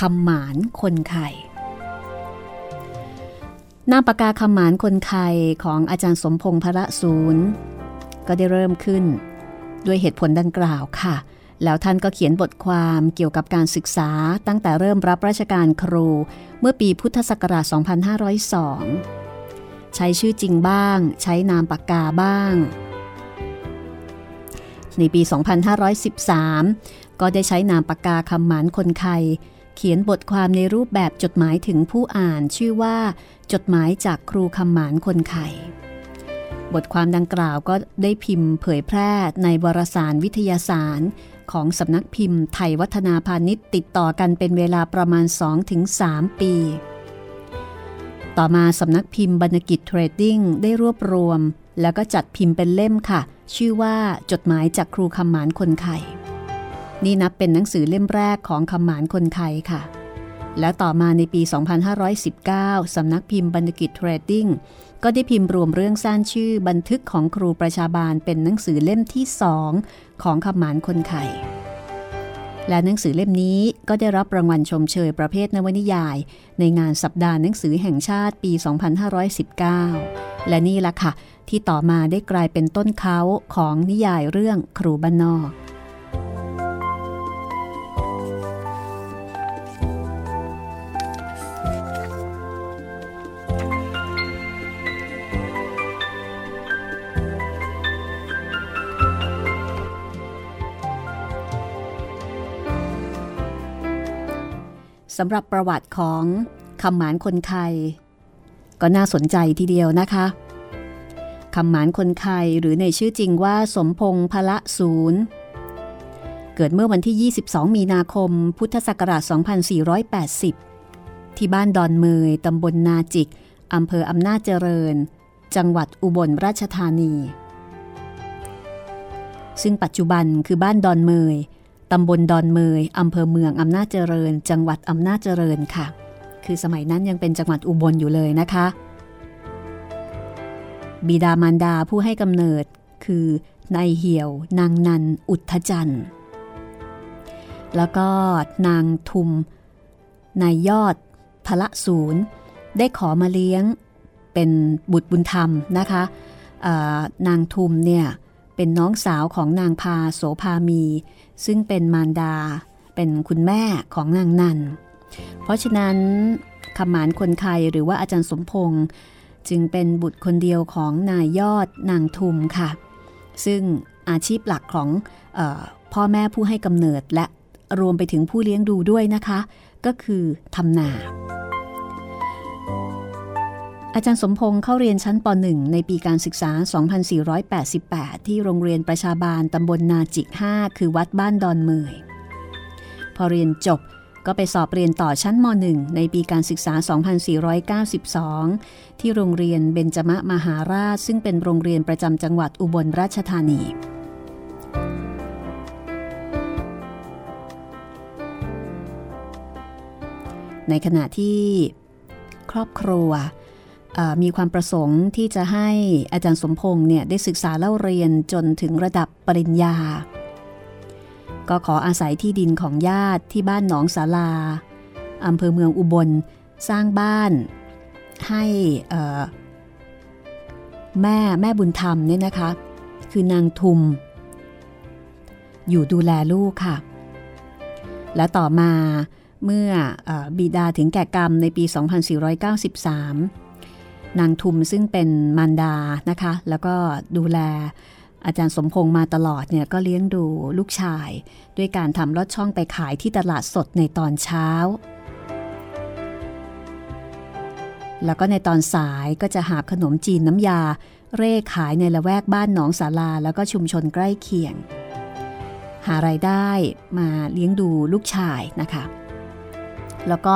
คำหมานคนไข่นามปากกาคำหมานคนไข่ของอาจารย์สมพงษ์พละศูนย์ก็ได้เริ่มขึ้นด้วยเหตุผลดังกล่าวค่ะแล้วท่านก็เขียนบทความเกี่ยวกับการศึกษาตั้งแต่เริ่มรับราชการครูเมื่อปีพุทธศักราช2502ใช้ชื่อจริงบ้างใช้นามปากกาบ้างในปี2513ก็ได้ใช้นามปากกาคำหมานคนไทยเขียนบทความในรูปแบบจดหมายถึงผู้อ่านชื่อว่าจดหมายจากครูคำหมานคนไทยบทความดังกล่าวก็ได้พิมพ์เผยแพร่ในวารสารวิทยาสารของสำนักพิมพ์ไทยวัฒนาพาณิชย์ติดต่อกันเป็นเวลาประมาณ 2-3 ปีต่อมาสำนักพิมพ์บรรณกิจเทรดดิ้งได้รวบรวมแล้วก็จัดพิมพ์เป็นเล่มค่ะชื่อว่าจดหมายจากครูคำหมานคนไข่นี่นับเป็นหนังสือเล่มแรกของคำหมานคนไข่ค่ะแล้วต่อมาในปี2519สำนักพิมพ์บรรณกิจเทรดดิ้งก็ได้พิมพ์รวมเรื่องสั้นชื่อบันทึกของครูประชาบาลเป็นหนังสือเล่มที่2ของคำหมานคนไข่และหนังสือเล่มนี้ก็ได้รับรางวัลชมเชยประเภทนวนิยายในงานสัปดาห์หนังสือแห่งชาติปี 2519 และนี่ล่ะค่ะที่ต่อมาได้กลายเป็นต้นเขาของนิยายเรื่องครูบ้านนอก สำหรับประวัติของคำหมานคนไข้ก็น่าสนใจทีเดียวนะคะคำหมานคนไข้หรือในชื่อจริงว่าสมพงษ์พละศูนย์เกิดเมื่อวันที่22มีนาคมพุทธศักราช2480ที่บ้านดอนเมยตำบลนาจิกอำเภออำนาจเจริญจังหวัดอุบลราชธานีซึ่งปัจจุบันคือบ้านดอนเมยตำบลดอนเมยอำเภอเมืองอำนาจเจริญจังหวัดอำนาจเจริญค่ะคือสมัยนั้นยังเป็นจังหวัดอุบลอยู่เลยนะคะบิดามารดาผู้ให้กำเนิดคือนายเหี่ยวนางนันอุทธจันทร์แล้วก็นางทุมนายยอดพละศูนย์ได้ขอมาเลี้ยงเป็นบุตรบุญธรรมนะคะนางทุมเนี่ยเป็นน้องสาวของนางพาโสภามีซึ่งเป็นมารดาเป็นคุณแม่ของนางนันเพราะฉะนั้นคำหมานคนไข้หรือว่าอาจารย์สมพงษ์จึงเป็นบุตรคนเดียวของนายยอดนางทุมค่ะซึ่งอาชีพหลักของพ่อแม่ผู้ให้กำเนิดและรวมไปถึงผู้เลี้ยงดูด้วยนะคะก็คือทำนาอาจารย์สมพงษ์เข้าเรียนชั้นป .1 ในปีการศึกษา2488ที่โรงเรียนประชาบาลตำบลนาจิก5คือวัดบ้านดอนเมยพอเรียนจบก็ไปสอบเรียนต่อชั้นม .1 ในปีการศึกษา2492ที่โรงเรียนเบญจมมหาราชซึ่งเป็นโรงเรียนประจำจังหวัดอุบลราชธานีในขณะที่ครอบครัวมีความประสงค์ที่จะให้อาจารย์สมพงษ์เนี่ยได้ศึกษาเล่าเรียนจนถึงระดับปริญญาก็ขออาศัยที่ดินของญาติที่บ้านหนองศาลาอำเภอเมืองอุบลสร้างบ้านให้แม่บุญธรรมเนี่ยนะคะคือนางทุมอยู่ดูแลลูกค่ะและต่อมาเมื่อบิดาถึงแก่กรรมในปี2493นางทุมซึ่งเป็นมารดานะคะแล้วก็ดูแลอาจารย์สมพงษ์มาตลอดเนี่ยก็เลี้ยงดูลูกชายด้วยการทำลอดช่องไปขายที่ตลาดสดในตอนเช้าแล้วก็ในตอนสายก็จะหาขนมจีนน้ำยาเร่ขายในละแวกบ้านหนองศาลาแล้วก็ชุมชนใกล้เคียงหารายได้มาเลี้ยงดูลูกชายนะคะแล้วก็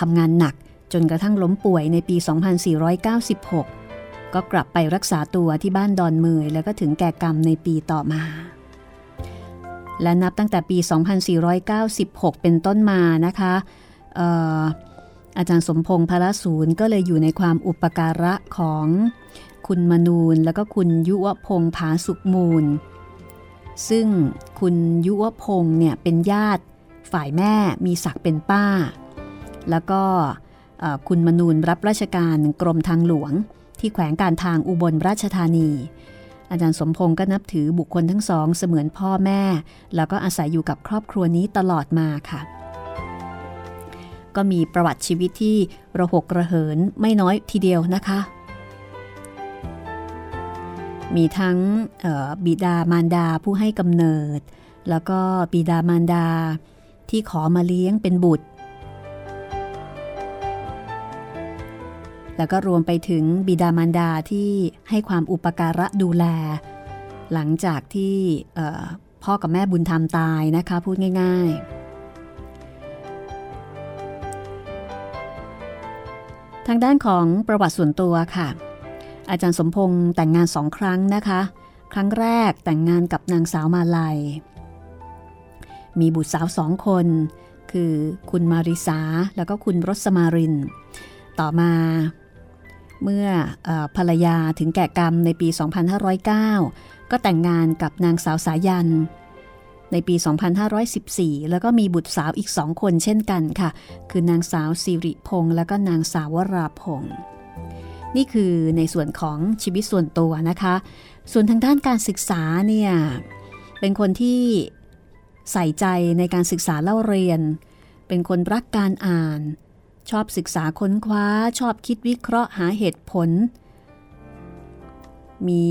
ทำงานหนักจนกระทั่งล้มป่วยในปี2496ก็กลับไปรักษาตัวที่บ้านดอนเมยแล้วก็ถึงแก่กรรมในปีต่อมาและนับตั้งแต่ปี2496เป็นต้นมานะคะอาจารย์สมพงษ์พละศูนย์ก็เลยอยู่ในความอุปการะของคุณมนูนแล้วก็คุณยุวพงษ์ผาสุขมูลซึ่งคุณยุวพงษ์เนี่ยเป็นญาติฝ่ายแม่มีศักดิ์เป็นป้าแล้วก็คุณมนูนรับราชการกรมทางหลวงที่แขวงการทางอุบลราชธานีอาจารย์สมพงษ์ก็นับถือบุคคลทั้งสองเสมือนพ่อแม่แล้วก็อาศัยอยู่กับครอบครัวนี้ตลอดมาค่ะก็มีประวัติชีวิตที่ระหกระเหินไม่น้อยทีเดียวนะคะมีทั้งบิดามารดาผู้ให้กำเนิดแล้วก็บิดามารดาที่ขอมาเลี้ยงเป็นบุตรแล้วก็รวมไปถึงบิดามารดาที่ให้ความอุปการะดูแลหลังจากที่พ่อกับแม่บุญธรรมตายนะคะพูดง่ายๆทางด้านของประวัติส่วนตัวค่ะอาจารย์สมพงษ์แต่งงาน2ครั้งนะคะครั้งแรกแต่งงานกับนางสาวมาลัยมีบุตรสาว2คนคือคุณมาริสาแล้วก็คุณรสมารินต่อมาเมื่อภรรยาถึงแก่กรรมในปี2509ก็แต่งงานกับนางสาวสายันในปี2514แล้วก็มีบุตรสาวอีก2คนเช่นกันค่ะคือนางสาวสิริพงษ์และก็นางสาววราพงษ์นี่คือในส่วนของชีวิตส่วนตัวนะคะส่วนทางด้านการศึกษาเนี่ยเป็นคนที่ใส่ใจในการศึกษาเล่าเรียนเป็นคนรักการอ่านชอบศึกษาค้นคว้าชอบคิดวิเคราะห์หาเหตุผลมี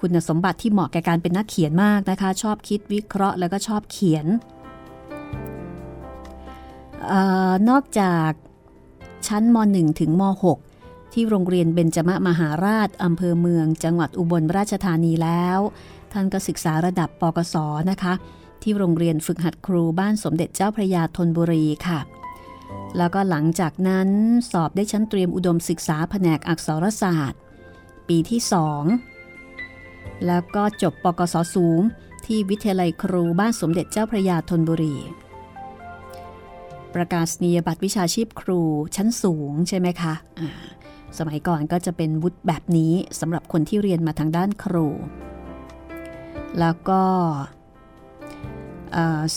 คุณสมบัติที่เหมาะแก่การเป็นนักเขียนมากนะคะชอบคิดวิเคราะห์แล้วก็ชอบเขียน นอกจากชั้นม .1 ถึงม .6 ที่โรงเรียนเบญจมหาราชอำเภอเมืองจังหวัดอุบลราชธานีแล้วท่านก็ศึกษาระดับปกศนะคะที่โรงเรียนฝึกหัดครูบ้านสมเด็จเจ้าพระยาธนบุรีค่ะแล้วก็หลังจากนั้นสอบได้ชั้นเตรียมอุดมศึกษาแผนกอักษรศาสตร์ปีที่2แล้วก็จบปกศสูงที่วิทยาลัยครูบ้านสมเด็จเจ้าพระยาธนบุรีประกาศนียบัตรวิชาชีพครูชั้นสูงใช่ไหมคะสมัยก่อนก็จะเป็นวุฒิแบบนี้สำหรับคนที่เรียนมาทางด้านครูแล้วก็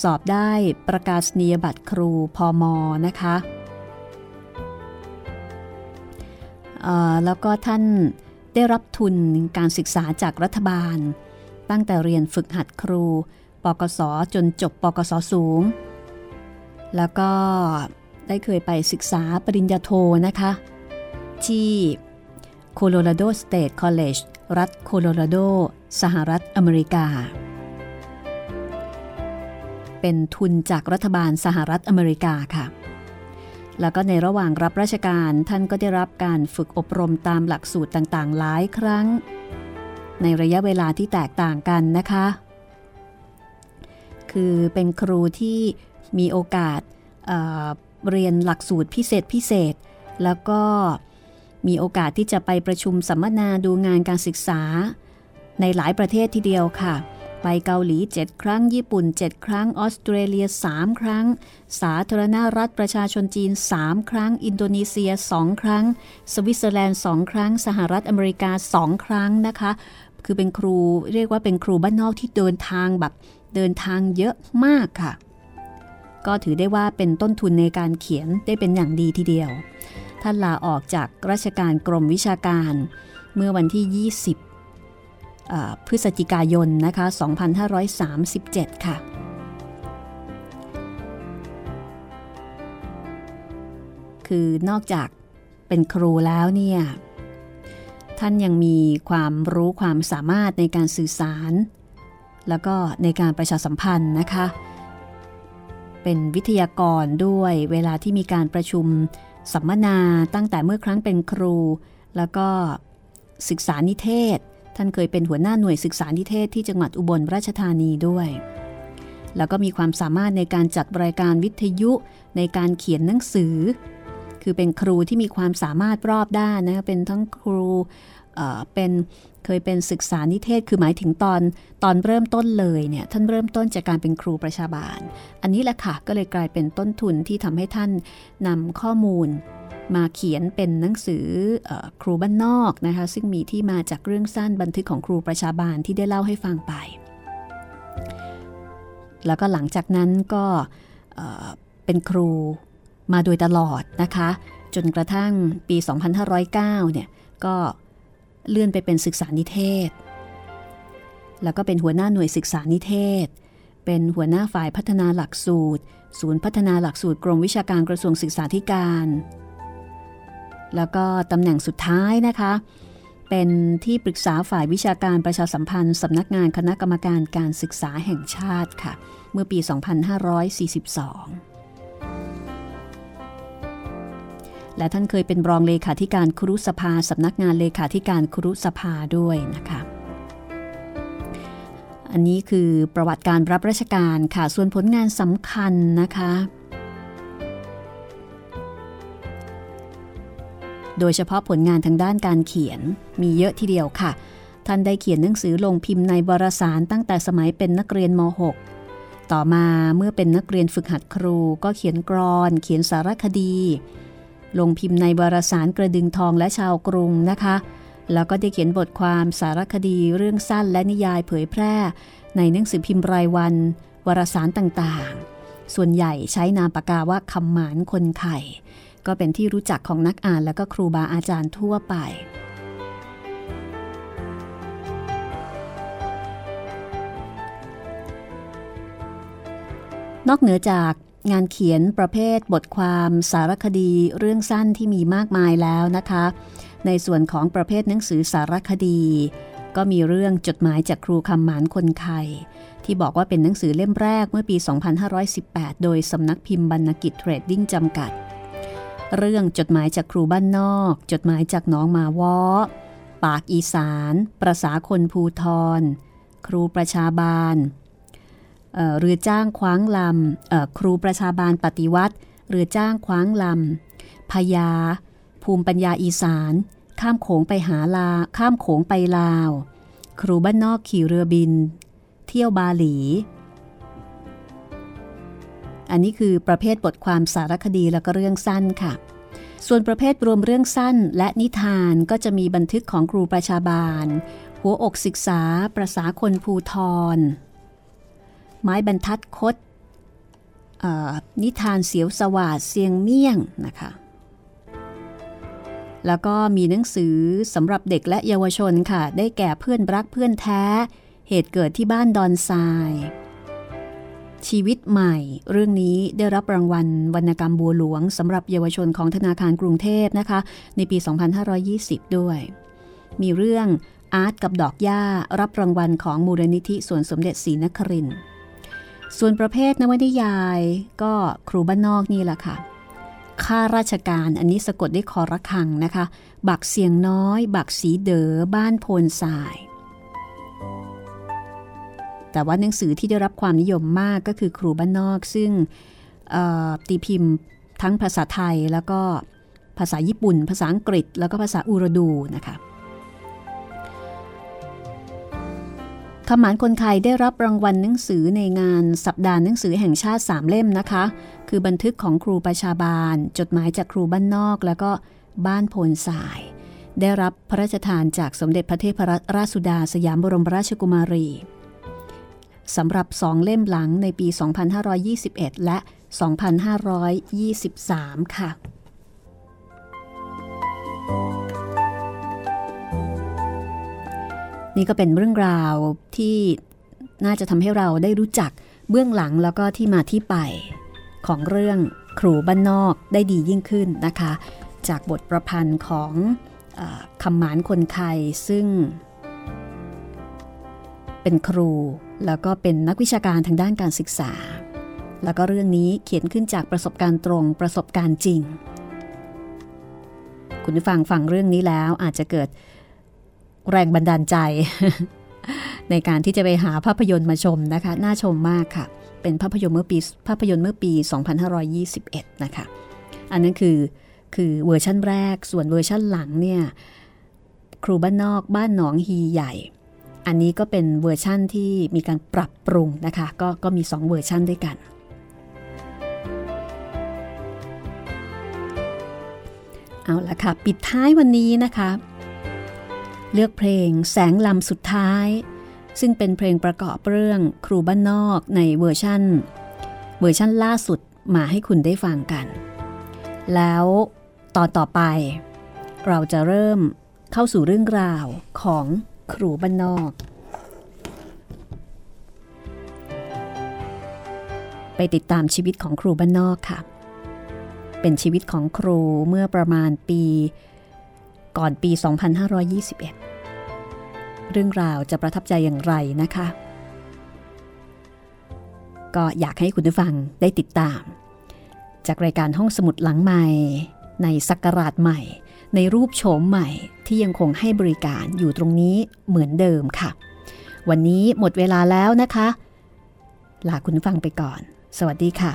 สอบได้ประกาศนียบัตรครูพม.นะคะแล้วก็ท่านได้รับทุนการศึกษาจากรัฐบาลตั้งแต่เรียนฝึกหัดครูปกศจนจบปกศสูงแล้วก็ได้เคยไปศึกษาปริญญาโทนะคะที่ Colorado State College รัฐโคโลราโดสหรัฐอเมริกาเป็นทุนจากรัฐบาลสหรัฐอเมริกาค่ะแล้วก็ในระหว่างรับราชการท่านก็ได้รับการฝึกอบรมตามหลักสูตรต่างๆหลายครั้งในระยะเวลาที่แตกต่างกันนะคะคือเป็นครูที่มีโอกาสเรียนหลักสูตรพิเศษแล้วก็มีโอกาสที่จะไปประชุมสัมมนาดูงานการศึกษาในหลายประเทศทีเดียวค่ะไปเกาหลี7ครั้งญี่ปุ่น7ครั้งออสเตรเลีย3ครั้งสาธารณรัฐประชาชนจีน3ครั้งอินโดนีเซีย2ครั้งสวิตเซอร์แลนด์2ครั้งสหรัฐอเมริกา2ครั้งนะคะคือเป็นครูเรียกว่าเป็นครูบ้านนอกที่เดินทางเยอะมากค่ะก็ถือได้ว่าเป็นต้นทุนในการเขียนได้เป็นอย่างดีทีเดียวท่านลาออกจากราชการกรมวิชาการเมื่อวันที่ 20พฤศจิกายนนะคะ2537ค่ะคือนอกจากเป็นครูแล้วเนี่ยท่านยังมีความรู้ความสามารถในการสื่อสารแล้วก็ในการประชาสัมพันธ์นะคะเป็นวิทยากรด้วยเวลาที่มีการประชุมสัมมนาตั้งแต่เมื่อครั้งเป็นครูแล้วก็ศึกษานิเทศท่านเคยเป็นหัวหน้าหน่วยศึกษานิเทศที่จังหวัดอุบลราชธานีด้วยแล้วก็มีความสามารถในการจัดรายการวิทยุในการเขียนหนังสือคือเป็นครูที่มีความสามารถรอบด้านนะเป็นทั้งครูเคยเป็นศึกษานิเทศคือหมายถึงตอนเริ่มต้นเลยเนี่ยท่านเริ่มต้นจากการเป็นครูประชาบาลอันนี้แหละค่ะก็เลยกลายเป็นต้นทุนที่ทำให้ท่านนำข้อมูลมาเขียนเป็นหนังสือครูบ้านนอกนะคะซึ่งมีที่มาจากเรื่องสั้นบันทึกของครูประชาบาลที่ได้เล่าให้ฟังไปแล้วก็หลังจากนั้นก็เป็นครูมาโดยตลอดนะคะจนกระทั่งปี2509เนี่ยก็เลื่อนไปเป็นศึกษานิเทศแล้วก็เป็นหัวหน้าหน่วยศึกษานิเทศเป็นหัวหน้าฝ่ายพัฒนาหลักสูตรศูนย์พัฒนาหลักสูตรกรมวิชาการกระทรวงศึกษาธิการแล้วก็ตำแหน่งสุดท้ายนะคะเป็นที่ปรึกษาฝ่ายวิชาการประชาสัมพันธ์สำนักงานคณะกรรมการการศึกษาแห่งชาติค่ะเมื่อปี2542และท่านเคยเป็นรองเลขาธิการครุสภาสำนักงานเลขาธิการครุสภาด้วยนะคะอันนี้คือประวัติการรับราชการค่ะส่วนผลงานสำคัญนะคะโดยเฉพาะผลงานทางด้านการเขียนมีเยอะทีเดียวค่ะท่านได้เขียนหนังสือลงพิมพ์ในวารสารตั้งแต่สมัยเป็นนักเรียนม.6 ต่อมาเมื่อเป็นนักเรียนฝึกหัดครูก็เขียนกลอนเขียนสารคดีลงพิมพ์ในวารสารกระดึงทองและชาวกรุงนะคะแล้วก็ได้เขียนบทความสารคดีเรื่องสั้นและนิยายเผยแพร่ในหนังสือพิมพ์รายวันวารสารต่างๆส่วนใหญ่ใช้นามปากกาว่าคำหมานคนไข่ก็เป็นที่รู้จักของนักอ่านและก็ครูบาอาจารย์ทั่วไปนอกเหนือจากงานเขียนประเภทบทความสารคดีเรื่องสั้นที่มีมากมายแล้วนะคะในส่วนของประเภทหนังสือสารคดีก็มีเรื่องจดหมายจากครูคำหมานคนไข่ ที่บอกว่าเป็นหนังสือเล่มแรกเมื่อปี 2518 โดยสำนักพิมพ์บรรณกิจเทรดดิ้งจำกัดเรื่องจดหมายจากครูบ้านนอกจดหมายจากน้องมาว้อปากอีสานประสาคนภูทรครูประชาบาลเรือจ้างคว้างลำครูประชาบาลปฏิวัติเรือจ้างคว้างลำพญาภูมิปัญญาอีสานข้ามโขงไปหาลาข้ามโขงไปลาวครูบ้านนอกขี่เรือบินเที่ยวบาหลีอันนี้คือประเภทบทความสารคดีและก็เรื่องสั้นค่ะส่วนประเภทรวมเรื่องสั้นและนิทานก็จะมีบันทึกของครูประชาบาลหัวอกศึกษาประสาคนภูทรไม้บรรทัดคดนิทานเสียวสวาดเสียงเมี่ยงนะคะแล้วก็มีหนังสือสำหรับเด็กและเยาวชนค่ะได้แก่เพื่อนรักเพื่อนแท้เหตุเกิดที่บ้านดอนทรายชีวิตใหม่เรื่องนี้ได้รับรางวัลวรรณกรรมบัวหลวงสำหรับเยาวชนของธนาคารกรุงเทพนะคะในปี 2520 ด้วยมีเรื่องอาร์ตกับดอกหญ้ารับรางวัลของมูลนิธิสวนสมเด็จศรีนครินทร์ส่วนประเภทนวนิยายก็ครูบ้านนอกนี่แหละค่ะข้าราชการอันนี้สะกดด้วยคอระฆังนะคะบักเสียงน้อยบักสีเด๋อบ้านโพนทรายแต่ว่าหนังสือที่ได้รับความนิยมมากก็คือครูบ้านนอกซึ่งตีพิมพ์ทั้งภาษาไทยแล้วก็ภาษาญี่ปุ่นภาษาอังกฤษแล้วก็ภาษาอูรดูนะคะขมานคนไทยได้รับรางวัลหนังสือในงานสัปดาห์หนังสือแห่งชาติ3เล่มนะคะคือบันทึกของครูประชาบาลจดหมายจากครูบ้านนอกแล้วก็บ้านโพนทรายได้รับพระราชทานจากสมเด็จพระเทพรัตนสุดาสยามบรมราชกุมารีสำหรับ2เล่มหลังในปี 2521 และ 2523 ค่ะนี่ก็เป็นเรื่องราวที่น่าจะทำให้เราได้รู้จักเบื้องหลังแล้วก็ที่มาที่ไปของเรื่องครูบ้านนอกได้ดียิ่งขึ้นนะคะจากบทประพันธ์ของคำหมานคนไทยซึ่งเป็นครูแล้วก็เป็นนักวิชาการทางด้านการศึกษาแล้วก็เรื่องนี้เขียนขึ้นจากประสบการณ์ตรงประสบการณ์จริงคุณผู้ฟังฟังเรื่องนี้แล้วอาจจะเกิดแรงบันดาลใจในการที่จะไปหาภาพยนตร์มาชมนะคะน่าชมมากค่ะเป็นภาพยนตร์เมื่อปี2521นะคะอันนั้นคือเวอร์ชันแรกส่วนเวอร์ชันหลังเนี่ยครูบ้านนอกบ้านหนองฮีใหญ่อันนี้ก็เป็นเวอร์ชั่นที่มีการปรับปรุงนะคะก็มี2เวอร์ชั่นด้วยกันเอาละค่ะปิดท้ายวันนี้นะคะเลือกเพลงแสงลำสุดท้ายซึ่งเป็นเพลงประกอบเรื่องครูบ้านนอกในเวอร์ชั่นล่าสุดมาให้คุณได้ฟังกันแล้วต่อไปเราจะเริ่มเข้าสู่เรื่องราวของครูบ้านนอกไปติดตามชีวิตของครูบ้านนอกค่ะเป็นชีวิตของครูเมื่อประมาณปีก่อนปี 2521 เรื่องราวจะประทับใจอย่างไรนะคะก็อยากให้คุณผู้ฟังได้ติดตามจากรายการห้องสมุดหลังใหม่ในศักราชใหม่ในรูปโฉมใหม่ที่ยังคงให้บริการอยู่ตรงนี้เหมือนเดิมค่ะวันนี้หมดเวลาแล้วนะคะลาคุณฟังไปก่อนสวัสดีค่ะ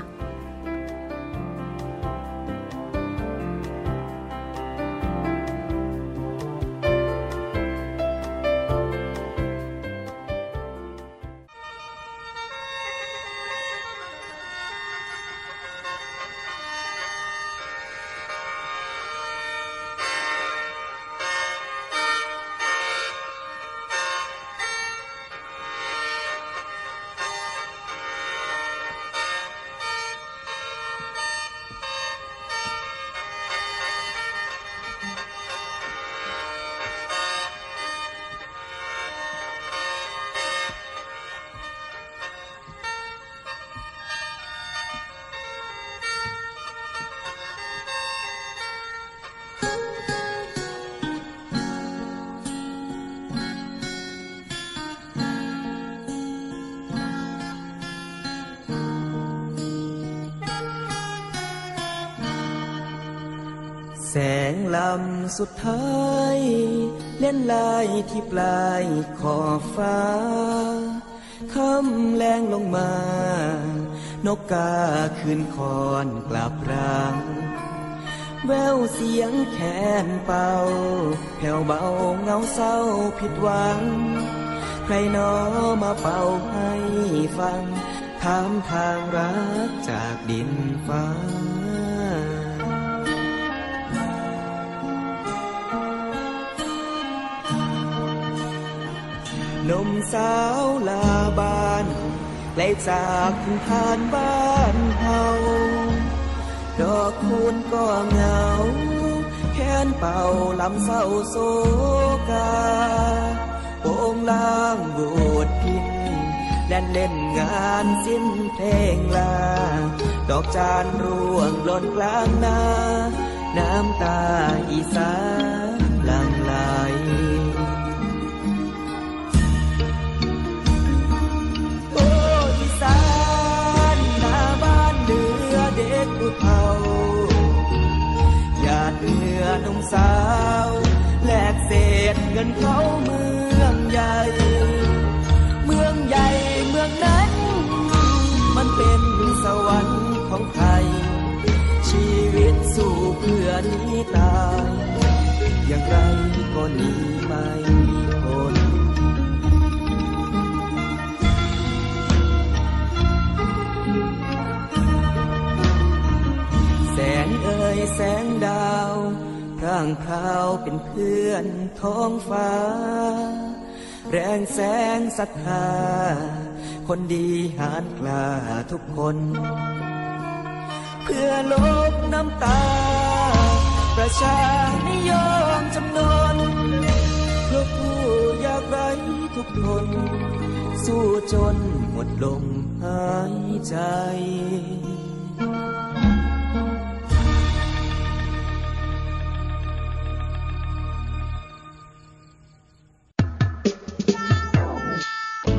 แสงลำสุดท้ายเล่นลายที่ปลายขอบฟ้าค่ำแลงลงมานกกาคืนคอนกลับรังแววเสียงแคนเป่าแผ่วเบาเงาเศร้าผิดหวังใครหนอมาเป่าให้ฟังถามทางรักจากดินฟ้านมสาวลาบานไกลจากถิ่นฐานบ้านเฮาดอกคูณก็เหงาแค้นเป่าลำเศร้าโศกาโป่งล่างบูดพินแล่นเล่นงานสิ้นเพลงลาดอกจานร่วงหล่นกลางนาน้ำตาอีสานหลั่งไหลเผาหยาดเหงื่อนุ่มสาวแลกเศษเงินเขาเมืองใหญ่เมืองใหญ่เมืองนั้นมันเป็นสวรรค์ของใครชีวิตสู้เพื่อหนีตายอย่างไรก็หนีไม่พ้นแสงเอ่ยแสงดาวพรางพราวเป็นเพื่อนท้องฟ้าแรงแสงศรัทธาคนดีหาญกล้าทุกคนเพื่อลบน้ำตาประชานิยมจำนวนพวกผู้ยากไร้ทุกคนสู้จนหมดลมหายใจ